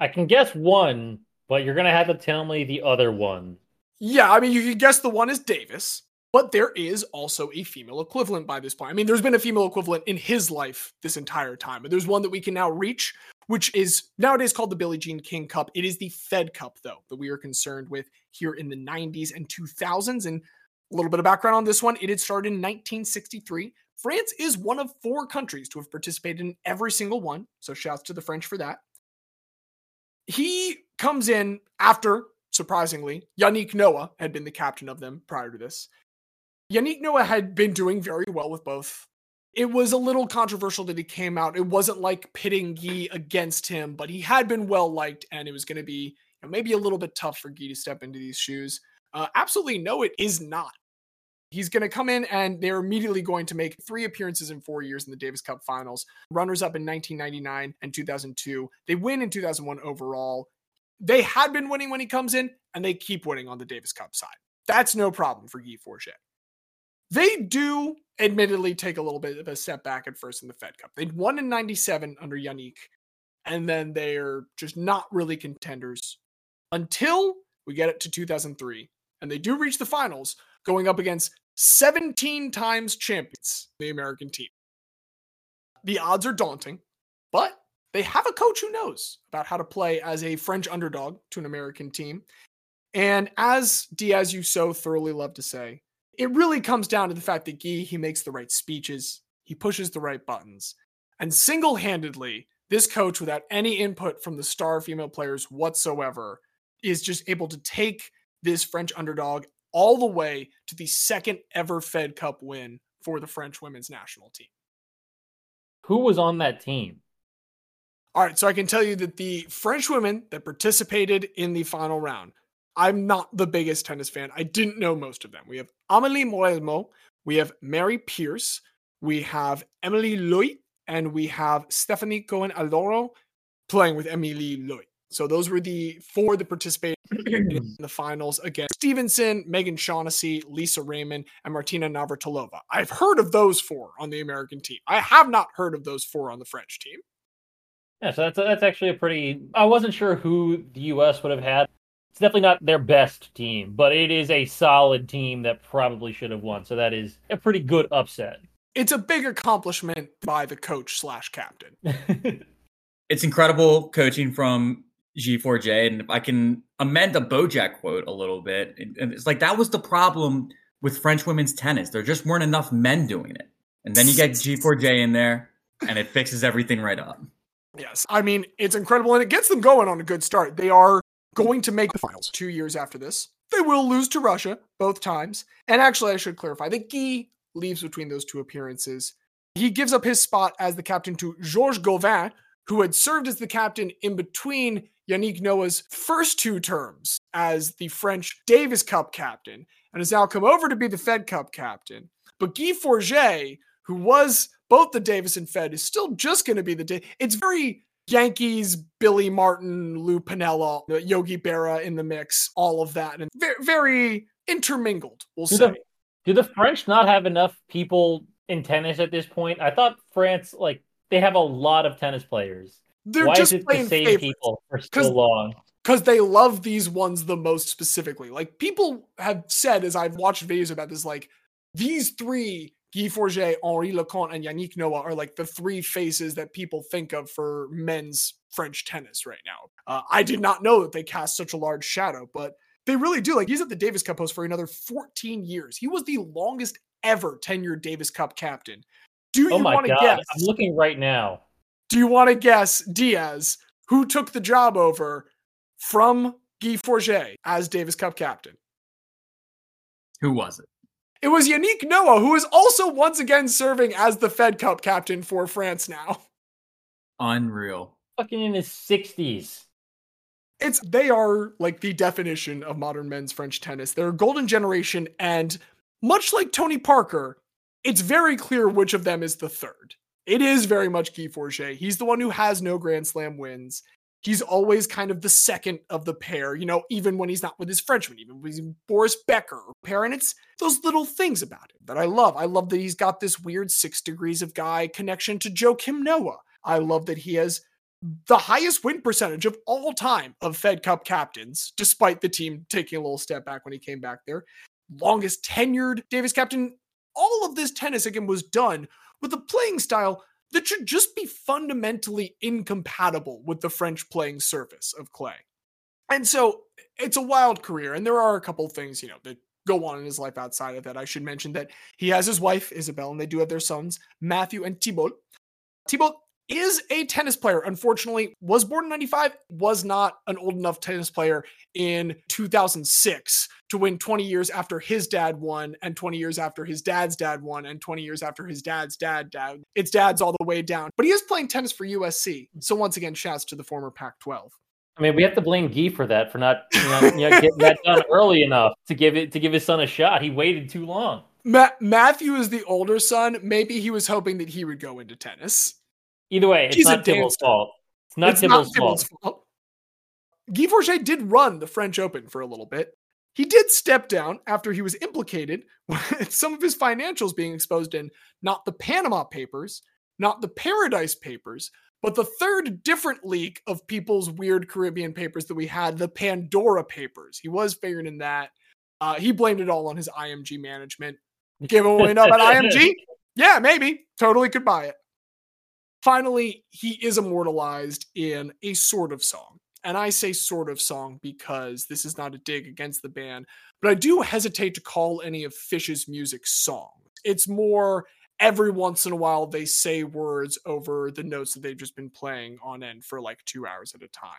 I can guess one, but you're going to have to tell me the other one. Yeah, I mean, you can guess the one is Davis, but there is also a female equivalent by this point. I mean, there's been a female equivalent in his life this entire time, but there's one that we can now reach, which is nowadays called the Billie Jean King Cup. It is the Fed Cup, though, that we are concerned with here in the 90s and 2000s. And a little bit of background on this one. It had started in 1963. France is one of 4 countries to have participated in every single one. So shouts to the French for that. He comes in after, surprisingly, Yannick Noah had been the captain of them prior to this. Yannick Noah had been doing very well with both. It was a little controversial that he came out. It wasn't like pitting Guy against him, but he had been well-liked, and it was going to be maybe a little bit tough for Guy to step into these shoes. Absolutely no, it is not. He's going to come in, and they're immediately going to make 3 appearances in 4 years in the Davis Cup Finals. Runners-up in 1999 and 2002. They win in 2001 overall. They had been winning when he comes in, and they keep winning on the Davis Cup side. That's no problem for Guy Forget. They do admittedly take a little bit of a step back at first in the Fed Cup. They'd won in 97 under Yannick, and then they're just not really contenders until we get it to 2003, and they do reach the finals, going up against 17 times champions, the American team. The odds are daunting, but they have a coach who knows about how to play as a French underdog to an American team. And as Diaz, you so thoroughly love to say, it really comes down to the fact that Guy, he makes the right speeches, he pushes the right buttons, and single-handedly, this coach, without any input from the star female players whatsoever, is just able to take this French underdog all the way to the second ever Fed Cup win for the French women's national team. Who was on that team? All right, so I can tell you that the French women that participated in the final round, I'm not the biggest tennis fan. I didn't know most of them. We have Amélie Morelmo, we have Mary Pierce, we have Emily Loy, and we have Stephanie Cohen-Aloro playing with Emily Loy. So those were the four that participated in the finals against Stevenson, Megan Shaughnessy, Lisa Raymond, and Martina Navratilova. I've heard of those four on the American team. I have not heard of those four on the French team. Yeah, so that's actually a pretty... I wasn't sure who the U.S. would have had. It's definitely not their best team, but it is a solid team that probably should have won. So that is a pretty good upset. It's a big accomplishment by the coach/captain. It's incredible coaching from Guy Forget. And if I can amend the Bojack quote a little bit, and it's like, that was the problem with French women's tennis. There just weren't enough men doing it. And then you get Guy Forget in there and it fixes everything right up. Yes. I mean, it's incredible. And it gets them going on a good start. They are going to make the finals 2 years after this. They will lose to Russia both times. And actually, I should clarify that Guy leaves between those two appearances. He gives up his spot as the captain to Georges Gauvin, who had served as the captain in between Yannick Noah's first two terms as the French Davis Cup captain, and has now come over to be the Fed Cup captain. But Guy Forget, who was both the Davis and Fed, is still just going to be the It's very Yankees, Billy Martin, Lou Piniella, Yogi Berra in the mix, all of that. And very, very intermingled, we'll say. Do the French not have enough people in tennis at this point? I thought France, like, they have a lot of tennis players. They're just playing the same people for so long? Because they love these ones the most specifically. Like, people have said, as I've watched videos about this, like, these three, Guy Forget, Henri Leconte, and Yannick Noah, are like the three faces that people think of for men's French tennis right now. I did not know that they cast such a large shadow, but they really do. Like, he's at the Davis Cup host for another 14 years. He was the longest ever tenured Davis Cup captain. Do you want to guess? I'm looking right now. Do you want to guess, Diaz, who took the job over from Guy Forget as Davis Cup captain? Who was it? It was Yannick Noah, who is also once again serving as the Fed Cup captain for France now. Unreal. Fucking in his 60s. They are like the definition of modern men's French tennis. They're a golden generation, and much like Tony Parker, it's very clear which of them is the third. It is very much Guy Forget. He's the one who has no Grand Slam wins. He's always kind of the second of the pair, you know, even when he's not with his Frenchman, even with Boris Becker pair. And it's those little things about him that I love. I love that he's got this weird 6 degrees of guy connection to Joakim Noah. I love that he has the highest win percentage of all time of Fed Cup captains, despite the team taking a little step back when he came back there. Longest tenured Davis captain. All of this tennis, again, was done with a playing style that should just be fundamentally incompatible with the French playing surface of clay. And so it's a wild career. And there are a couple things, you know, that go on in his life outside of that. I should mention that he has his wife, Isabel, and they do have their sons, Matthew and Thibault. Thibault is a tennis player. Unfortunately, was born in 95, was not an old enough tennis player in 2006 to win 20 years after his dad won, and 20 years after his dad's dad won, and 20 years after his dad's dad died. It's dad's all the way down. But he is playing tennis for USC. So once again, shouts to the former Pac-12. I mean, we have to blame Guy for that, for not getting that done early enough to give his son a shot. He waited too long. Matthew is the older son. Maybe he was hoping that he would go into tennis. Either way, it's not Thibault's fault. Guy Forget did run the French Open for a little bit. He did step down after he was implicated with some of his financials being exposed in not the Panama Papers, not the Paradise Papers, but the third different leak of people's weird Caribbean papers that we had, the Pandora Papers. He was figured in that. He blamed it all on his IMG management. Giveaway up at IMG? Yeah, maybe. Totally could buy it. Finally, he is immortalized in a sort of song. And I say sort of song because this is not a dig against the band, but I do hesitate to call any of Fish's music song. It's more every once in a while they say words over the notes that they've just been playing on end for like 2 hours at a time.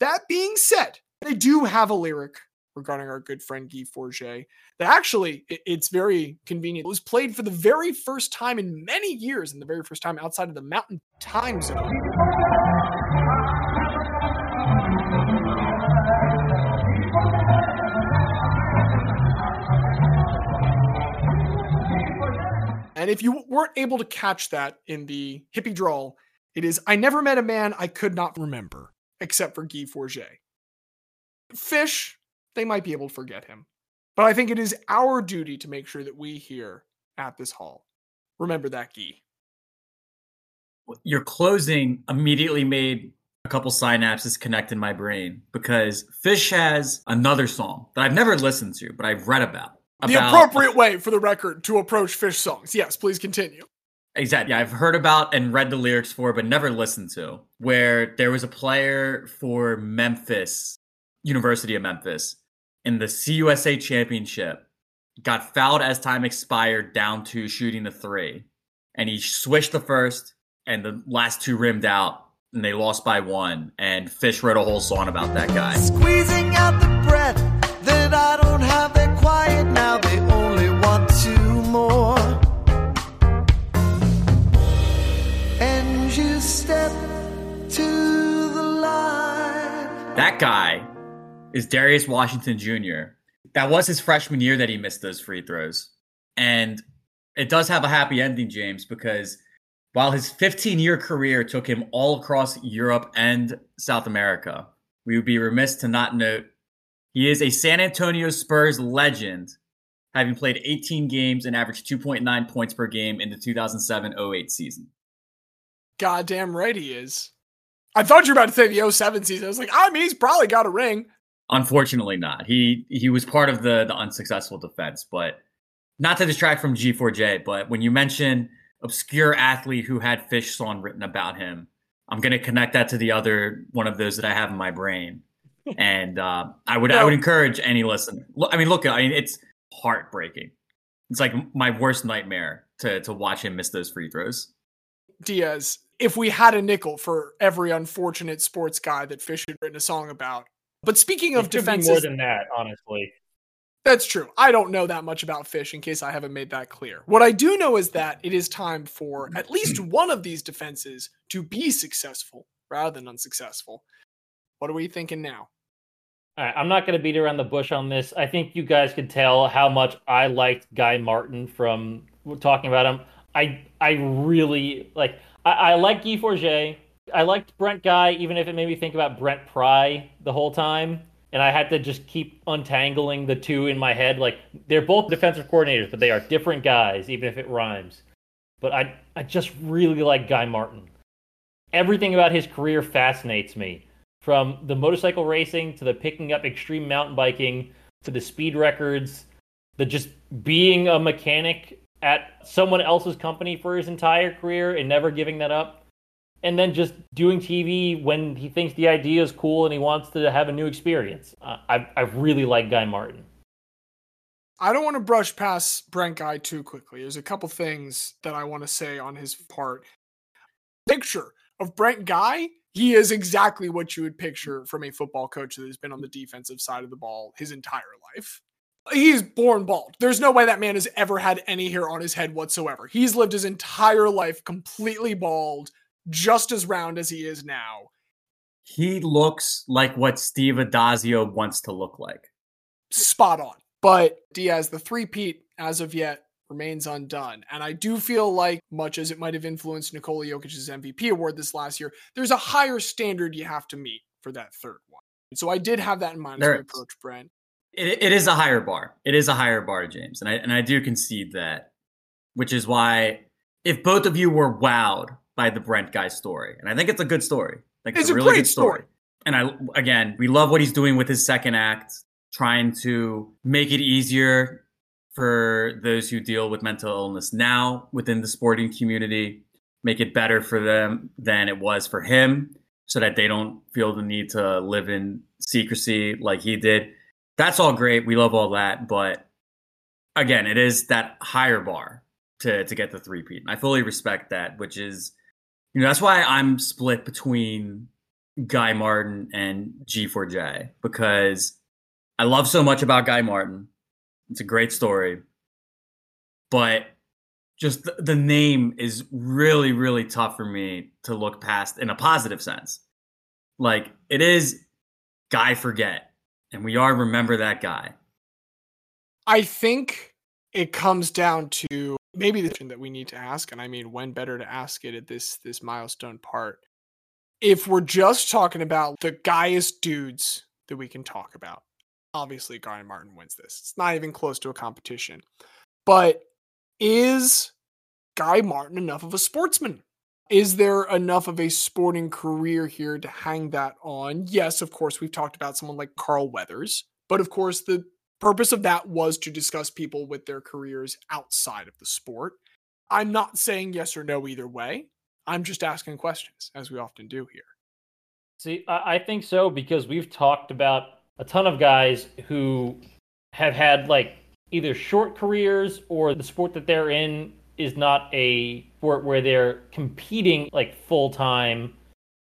That being said, they do have a lyric regarding our good friend Guy Forget that actually, it's very convenient. It was played for the very first time in many years and the very first time outside of the Mountain Time Zone. And if you weren't able to catch that in the hippie drawl, it is, I never met a man I could not remember, except for Guy Forget. Fish, they might be able to forget him. But I think it is our duty to make sure that we here at this hall remember that Guy. Your closing immediately made a couple synapses connect in my brain because Fish has another song that I've never listened to, but I've read about. The appropriate way, for the record, to approach Fish songs. Yes, please continue. Exactly. I've heard about and read the lyrics for, but never listened to, where there was a player for Memphis, University of Memphis, in the CUSA championship, got fouled as time expired down to shooting the three. And he swished the first, and the last two rimmed out, and they lost by one. And Fish wrote a whole song about that guy. Squeezing out the breath that I don't have that quiet now. They only want two more. And you step to the line. That guy is Darius Washington Jr. That was his freshman year that he missed those free throws. And it does have a happy ending, James, because while his 15-year career took him all across Europe and South America, we would be remiss to not note he is a San Antonio Spurs legend, having played 18 games and averaged 2.9 points per game in the 2007-08 season. Goddamn right he is. I thought you were about to say the 07 season. I was like, I mean, he's probably got a ring. Unfortunately not. He was part of the unsuccessful defense, but not to distract from Guy Forget, but when you mention obscure athlete who had Fish song written about him, I'm going to connect that to the other one of those that I have in my brain. And I would encourage any listener. I mean, it's heartbreaking. It's like my worst nightmare to watch him miss those free throws. Diaz, if we had a nickel for every unfortunate sports guy that Fish had written a song about. But speaking of defenses, more than that, honestly. That's true. I don't know that much about Fish, in case I haven't made that clear. What I do know is that it is time for at least one of these defenses to be successful rather than unsuccessful. What are we thinking now? All right, I'm not going to beat around the bush on this. I think you guys could tell how much I liked Guy Martin from talking about him. I really like. I like Guy Forget. I liked Brent Guy, even if it made me think about Brent Pry the whole time. And I had to just keep untangling the two in my head. Like, they're both defensive coordinators, but they are different guys, even if it rhymes. But I just really like Guy Martin. Everything about his career fascinates me. From the motorcycle racing to the picking up extreme mountain biking to the speed records, the just being a mechanic at someone else's company for his entire career and never giving that up. And then just doing TV when he thinks the idea is cool and he wants to have a new experience. I really like Guy Martin. I don't want to brush past Brent Guy too quickly. There's a couple things that I want to say on his part. Picture of Brent Guy. He is exactly what you would picture from a football coach that has been on the defensive side of the ball his entire life. He's born bald. There's no way that man has ever had any hair on his head whatsoever. He's lived his entire life completely bald, just as round as he is now. He looks like what Steve Adazio wants to look like. Spot on. But Diaz, the three-peat as of yet remains undone. And I do feel like, much as it might have influenced Nikola Jokic's MVP award this last year, there's a higher standard you have to meet for that third one. And so I did have that in mind as my approach, Brent. It is a higher bar. It is a higher bar, James. And I do concede that, which is why if both of you were wowed by the Brent Guy story, and I think it's a good story. Like, it's a really good story. And again, we love what he's doing with his second act, trying to make it easier for those who deal with mental illness now within the sporting community, make it better for them than it was for him so that they don't feel the need to live in secrecy like he did. That's all great. We love all that. But again, it is that higher bar to get the three-peat. And I fully respect that, which is, you know, that's why I'm split between Guy Martin and G4J, because I love so much about Guy Martin. It's a great story. But just the name is really, really tough for me to look past in a positive sense. Like, it is Guy Forget, and we are remember that guy. I think it comes down to maybe the question that we need to ask, and I mean, when better to ask it at this milestone part. If we're just talking about the guyest dudes that we can talk about, obviously Guy Martin wins this. It's not even close to a competition. But is Guy Martin enough of a sportsman? Is there enough of a sporting career here to hang that on? Yes, of course, we've talked about someone like Carl Weathers, but of course the purpose of that was to discuss people with their careers outside of the sport. I'm not saying yes or no either way. I'm just asking questions, as we often do here. See, I think so, because we've talked about a ton of guys who have had like either short careers or the sport that they're in is not a sport where they're competing like full-time.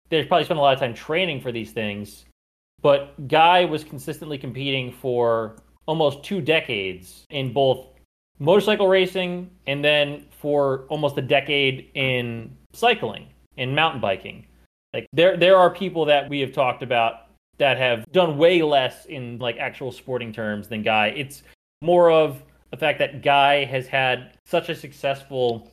They probably spend a lot of time training for these things, but Guy was consistently competing for almost 2 decades in both motorcycle racing and then for almost a decade in cycling and mountain biking. Like there are people that we have talked about that have done way less in like actual sporting terms than Guy. It's more of the fact that Guy has had such a successful,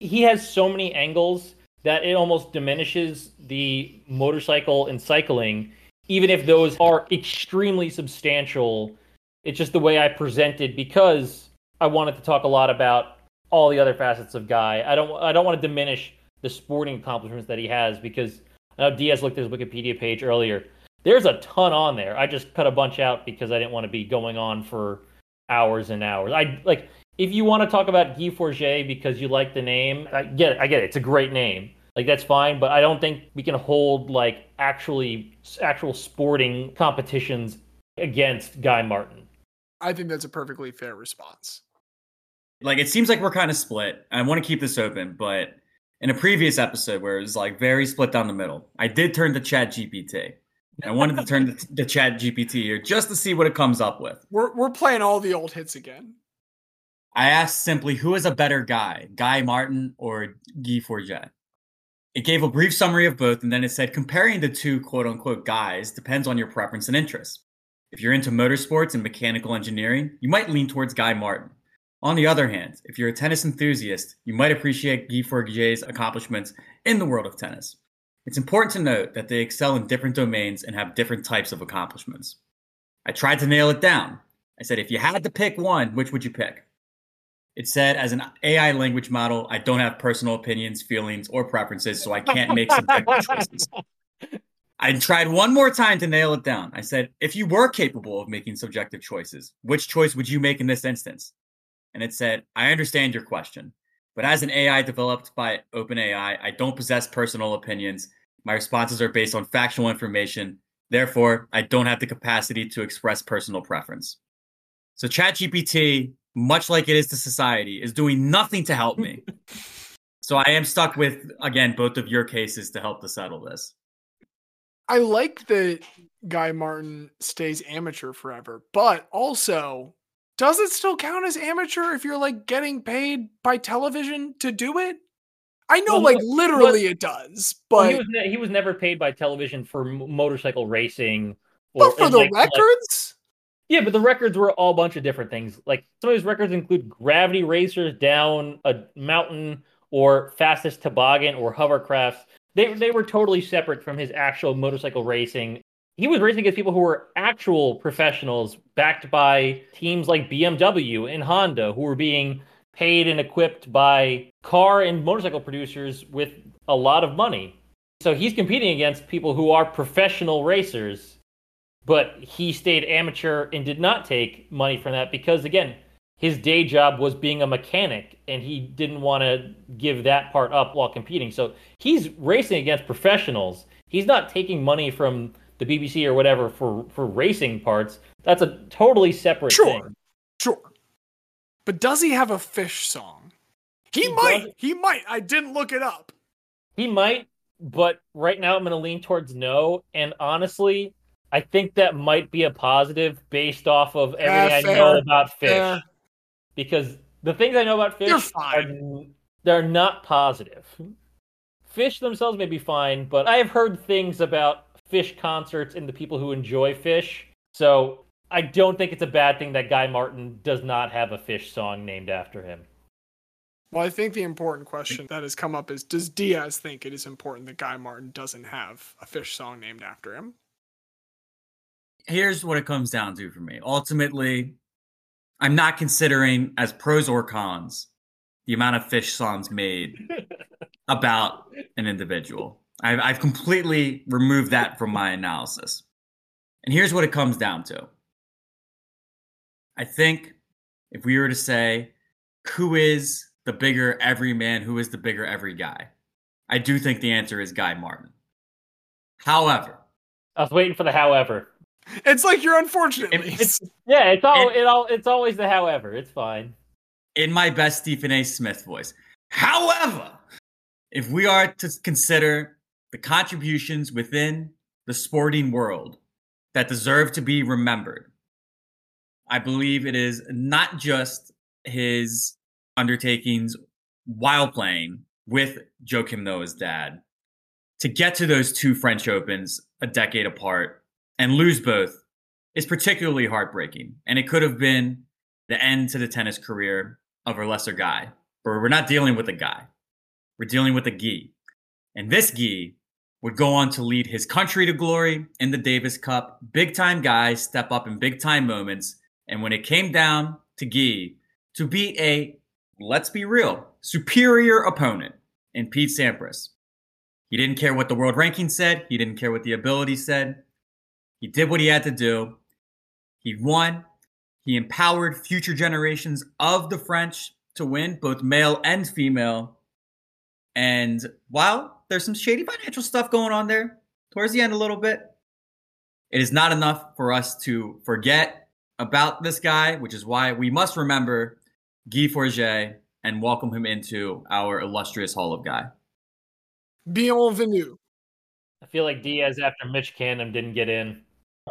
he has so many angles that it almost diminishes the motorcycle and cycling, even if those are extremely substantial. It's just the way I presented, because I wanted to talk a lot about all the other facets of Guy. I don't want to diminish the sporting accomplishments that he has, because I know Diaz looked at his Wikipedia page earlier. There's a ton on there. I just cut a bunch out because I didn't want to be going on for hours and hours. I like, if you want to talk about Guy Forget because you like the name, I get it. It's a great name. Like, that's fine, but I don't think we can hold like actual sporting competitions against Guy Martin. I think that's a perfectly fair response. Like, it seems like we're kind of split. I want to keep this open, but in a previous episode where it was like very split down the middle, I did turn to ChatGPT. I wanted to turn the ChatGPT here just to see what it comes up with. We're playing all the old hits again. I asked simply, who is a better guy, Guy Martin or Guy Forget? It gave a brief summary of both, and then it said, comparing the two quote-unquote guys depends on your preference and interests. If you're into motorsports and mechanical engineering, you might lean towards Guy Martin. On the other hand, if you're a tennis enthusiast, you might appreciate Guy Forget's accomplishments in the world of tennis. It's important to note that they excel in different domains and have different types of accomplishments. I tried to nail it down. I said, if you had to pick one, which would you pick? It said, as an AI language model, I don't have personal opinions, feelings, or preferences, so I can't make subjective choices. I tried one more time to nail it down. I said, if you were capable of making subjective choices, which choice would you make in this instance? And it said, I understand your question, but as an AI developed by OpenAI, I don't possess personal opinions. My responses are based on factual information. Therefore, I don't have the capacity to express personal preference. So ChatGPT, much like it is to society, is doing nothing to help me. So I am stuck with, again, both of your cases to help to settle this. I like that Guy Martin stays amateur forever, but also, does it still count as amateur if you're like getting paid by television to do it? I know, well, like literally it does, but he was never paid by television for motorcycle racing. Or, but for the records? Yeah, but the records were all a bunch of different things. Like, some of his records include gravity racers down a mountain or fastest toboggan or hovercrafts. They were totally separate from his actual motorcycle racing. He was racing against people who were actual professionals backed by teams like BMW and Honda, who were being paid and equipped by car and motorcycle producers with a lot of money. So he's competing against people who are professional racers, but he stayed amateur and did not take money from that because, again, his day job was being a mechanic, and he didn't want to give that part up while competing. So he's racing against professionals. He's not taking money from the BBC or whatever for racing parts. That's a totally separate thing. Sure. But does he have a Fish song? He might. I didn't look it up. He might, but right now I'm going to lean towards no. And honestly, I think that might be a positive based off of everything I know about Fish. Fair. Because the things I know about Fish they're not positive. Fish themselves may be fine, but I've heard things about Fish concerts and the people who enjoy Fish. So I don't think it's a bad thing that Guy Martin does not have a Fish song named after him. Well, I think the important question that has come up is, does Diaz think it is important that Guy Martin doesn't have a Fish song named after him? Here's what it comes down to for me. Ultimately, I'm not considering as pros or cons the amount of Fish songs made about an individual. I've completely removed that from my analysis. And here's what it comes down to. I think if we were to say, who is the bigger every man, who is the bigger every guy? I do think the answer is Guy Martin. However. I was waiting for the however. It's like you're unfortunate. It's always the however. It's fine. In my best Stephen A. Smith voice. However, if we are to consider the contributions within the sporting world that deserve to be remembered, I believe it is not just his undertakings while playing with Joakim Noah's dad to get to those two French Opens a decade apart and lose both is particularly heartbreaking. And it could have been the end to the tennis career of a lesser guy, but we're not dealing with a guy. We're dealing with a Guy. And this Guy would go on to lead his country to glory in the Davis Cup. Big-time guys step up in big-time moments. And when it came down to Guy to be a, let's be real, superior opponent in Pete Sampras, he didn't care what the world ranking said. He didn't care what the ability said. He did what he had to do. He won. He empowered future generations of the French to win, both male and female. And while there's some shady financial stuff going on there, towards the end a little bit, it is not enough for us to forget about this guy, which is why we must remember Guy Forget and welcome him into our illustrious Hall of Guy. Bienvenue. I feel like Diaz after Mitch Canham didn't get in.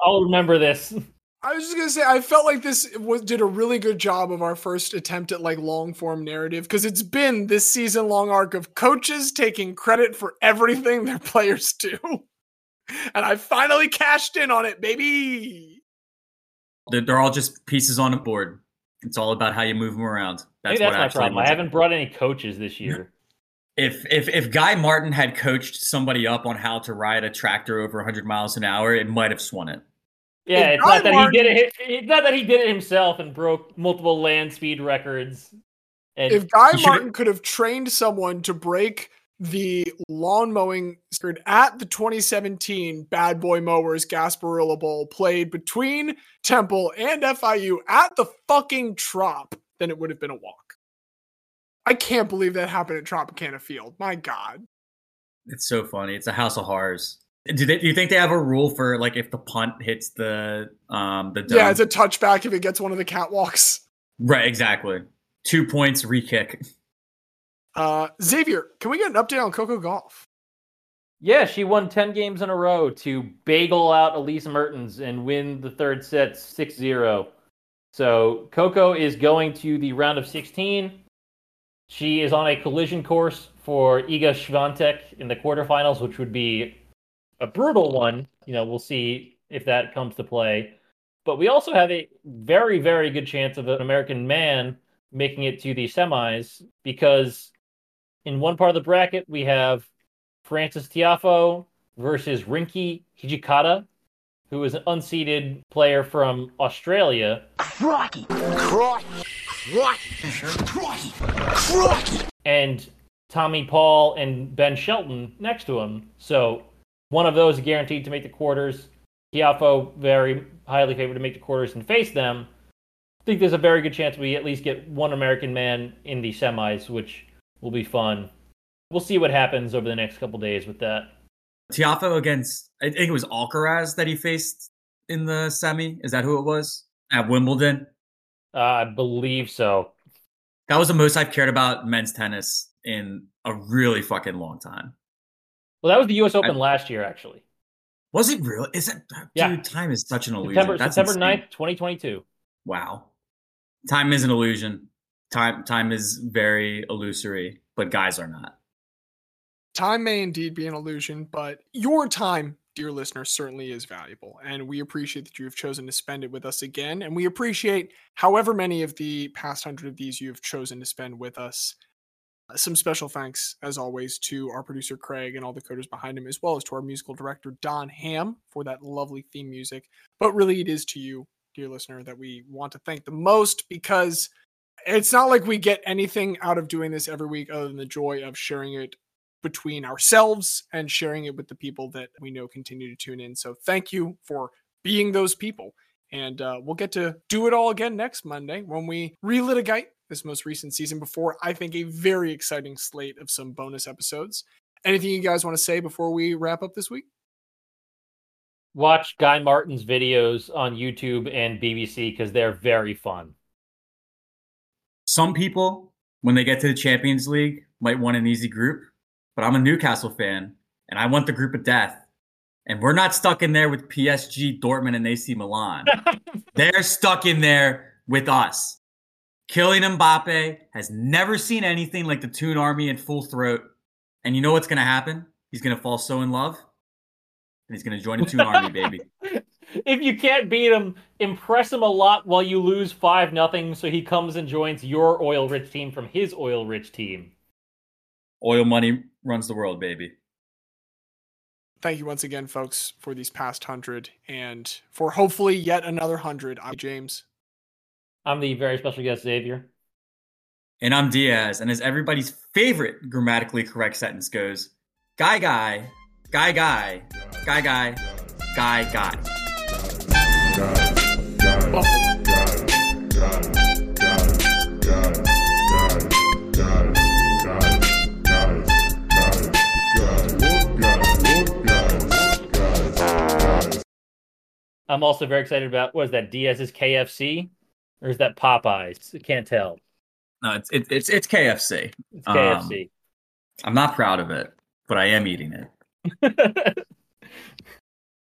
I'll remember this. I was just going to say, I felt like this did a really good job of our first attempt at like long form narrative, because it's been this season long arc of coaches taking credit for everything their players do. And I finally cashed in on it, baby. They're all just pieces on a board. It's all about how you move them around. That's my problem. I haven't brought any coaches this year. If Guy Martin had coached somebody up on how to ride a tractor over 100 miles an hour, it might have swung it. Yeah, it's not that he did it himself and broke multiple land speed records. And if Guy Martin could have trained someone to break the lawn mowing record at the 2017 Bad Boy Mowers Gasparilla Bowl played between Temple and FIU at the fucking Trop, then it would have been a walk. I can't believe that happened at Tropicana Field. My God. It's so funny. It's a house of horrors. Do you think they have a rule for like if the punt hits the dome? Yeah, it's a touchback if it gets one of the catwalks. Right, exactly. 2 points, re-kick. Xavier, can we get an update on Coco Gauff? Yeah, she won 10 games in a row to bagel out Elise Mertens and win the third set 6-0. So Coco is going to the round of 16. She is on a collision course for Iga Swiatek in the quarterfinals, which would be a brutal one. You know, we'll see if that comes to play. But we also have a very, very good chance of an American man making it to the semis, because in one part of the bracket, we have Francis Tiafoe versus Rinki Hijikata, who is an unseeded player from Australia. Crikey! Crikey! Crikey! Crikey! Crikey! And Tommy Paul and Ben Shelton next to him. So one of those is guaranteed to make the quarters. Tiafoe very highly favored to make the quarters and face them. I think there's a very good chance we at least get one American man in the semis, which will be fun. We'll see what happens over the next couple days with that. Tiafoe against, I think it was Alcaraz that he faced in the semi. Is that who it was? At Wimbledon? I believe so. That was the most I've cared about men's tennis in a really fucking long time. Well, that was the U.S. Open last year, actually. Was it real? Is it? Yeah. Dude, time is such an illusion. September 9th, 2022. Wow. Time is an illusion. Time is very illusory, but guys are not. Time may indeed be an illusion, but your time, dear listener, certainly is valuable. And we appreciate that you have chosen to spend it with us again. And we appreciate however many of the past 100 of these you have chosen to spend with us. Some special thanks, as always, to our producer, Craig, and all the coders behind him, as well as to our musical director, Don Ham, for that lovely theme music. But really, it is to you, dear listener, that we want to thank the most, because it's not like we get anything out of doing this every week other than the joy of sharing it between ourselves and sharing it with the people that we know continue to tune in. So thank you for being those people. And we'll get to do it all again next Monday when we relitigate this most recent season before, I think, a very exciting slate of some bonus episodes. Anything you guys want to say before we wrap up this week? Watch Guy Martin's videos on YouTube and BBC because they're very fun. Some people, when they get to the Champions League, might want an easy group, but I'm a Newcastle fan and I want the group of death. And we're not stuck in there with PSG, Dortmund, and AC Milan. They're stuck in there with us. Kylian Mbappe has never seen anything like the Toon Army in full throat. And you know what's going to happen? He's going to fall so in love. And he's going to join the Toon Army, baby. If you can't beat him, impress him a lot while you lose 5-0 so he comes and joins your oil-rich team from his oil-rich team. Oil money runs the world, baby. Thank you once again, folks, for these past 100 and for hopefully yet another 100. I'm James. I'm the very special guest, Xavier. And I'm Diaz. And as everybody's favorite grammatically correct sentence goes, Guy, Guy, Guy, Guy, Guy, Guy, Guy, Guy. I'm also very excited about, what is that, Diaz's KFC? Or is that Popeyes? I can't tell. No, it's KFC. It's KFC. I'm not proud of it, but I am eating it.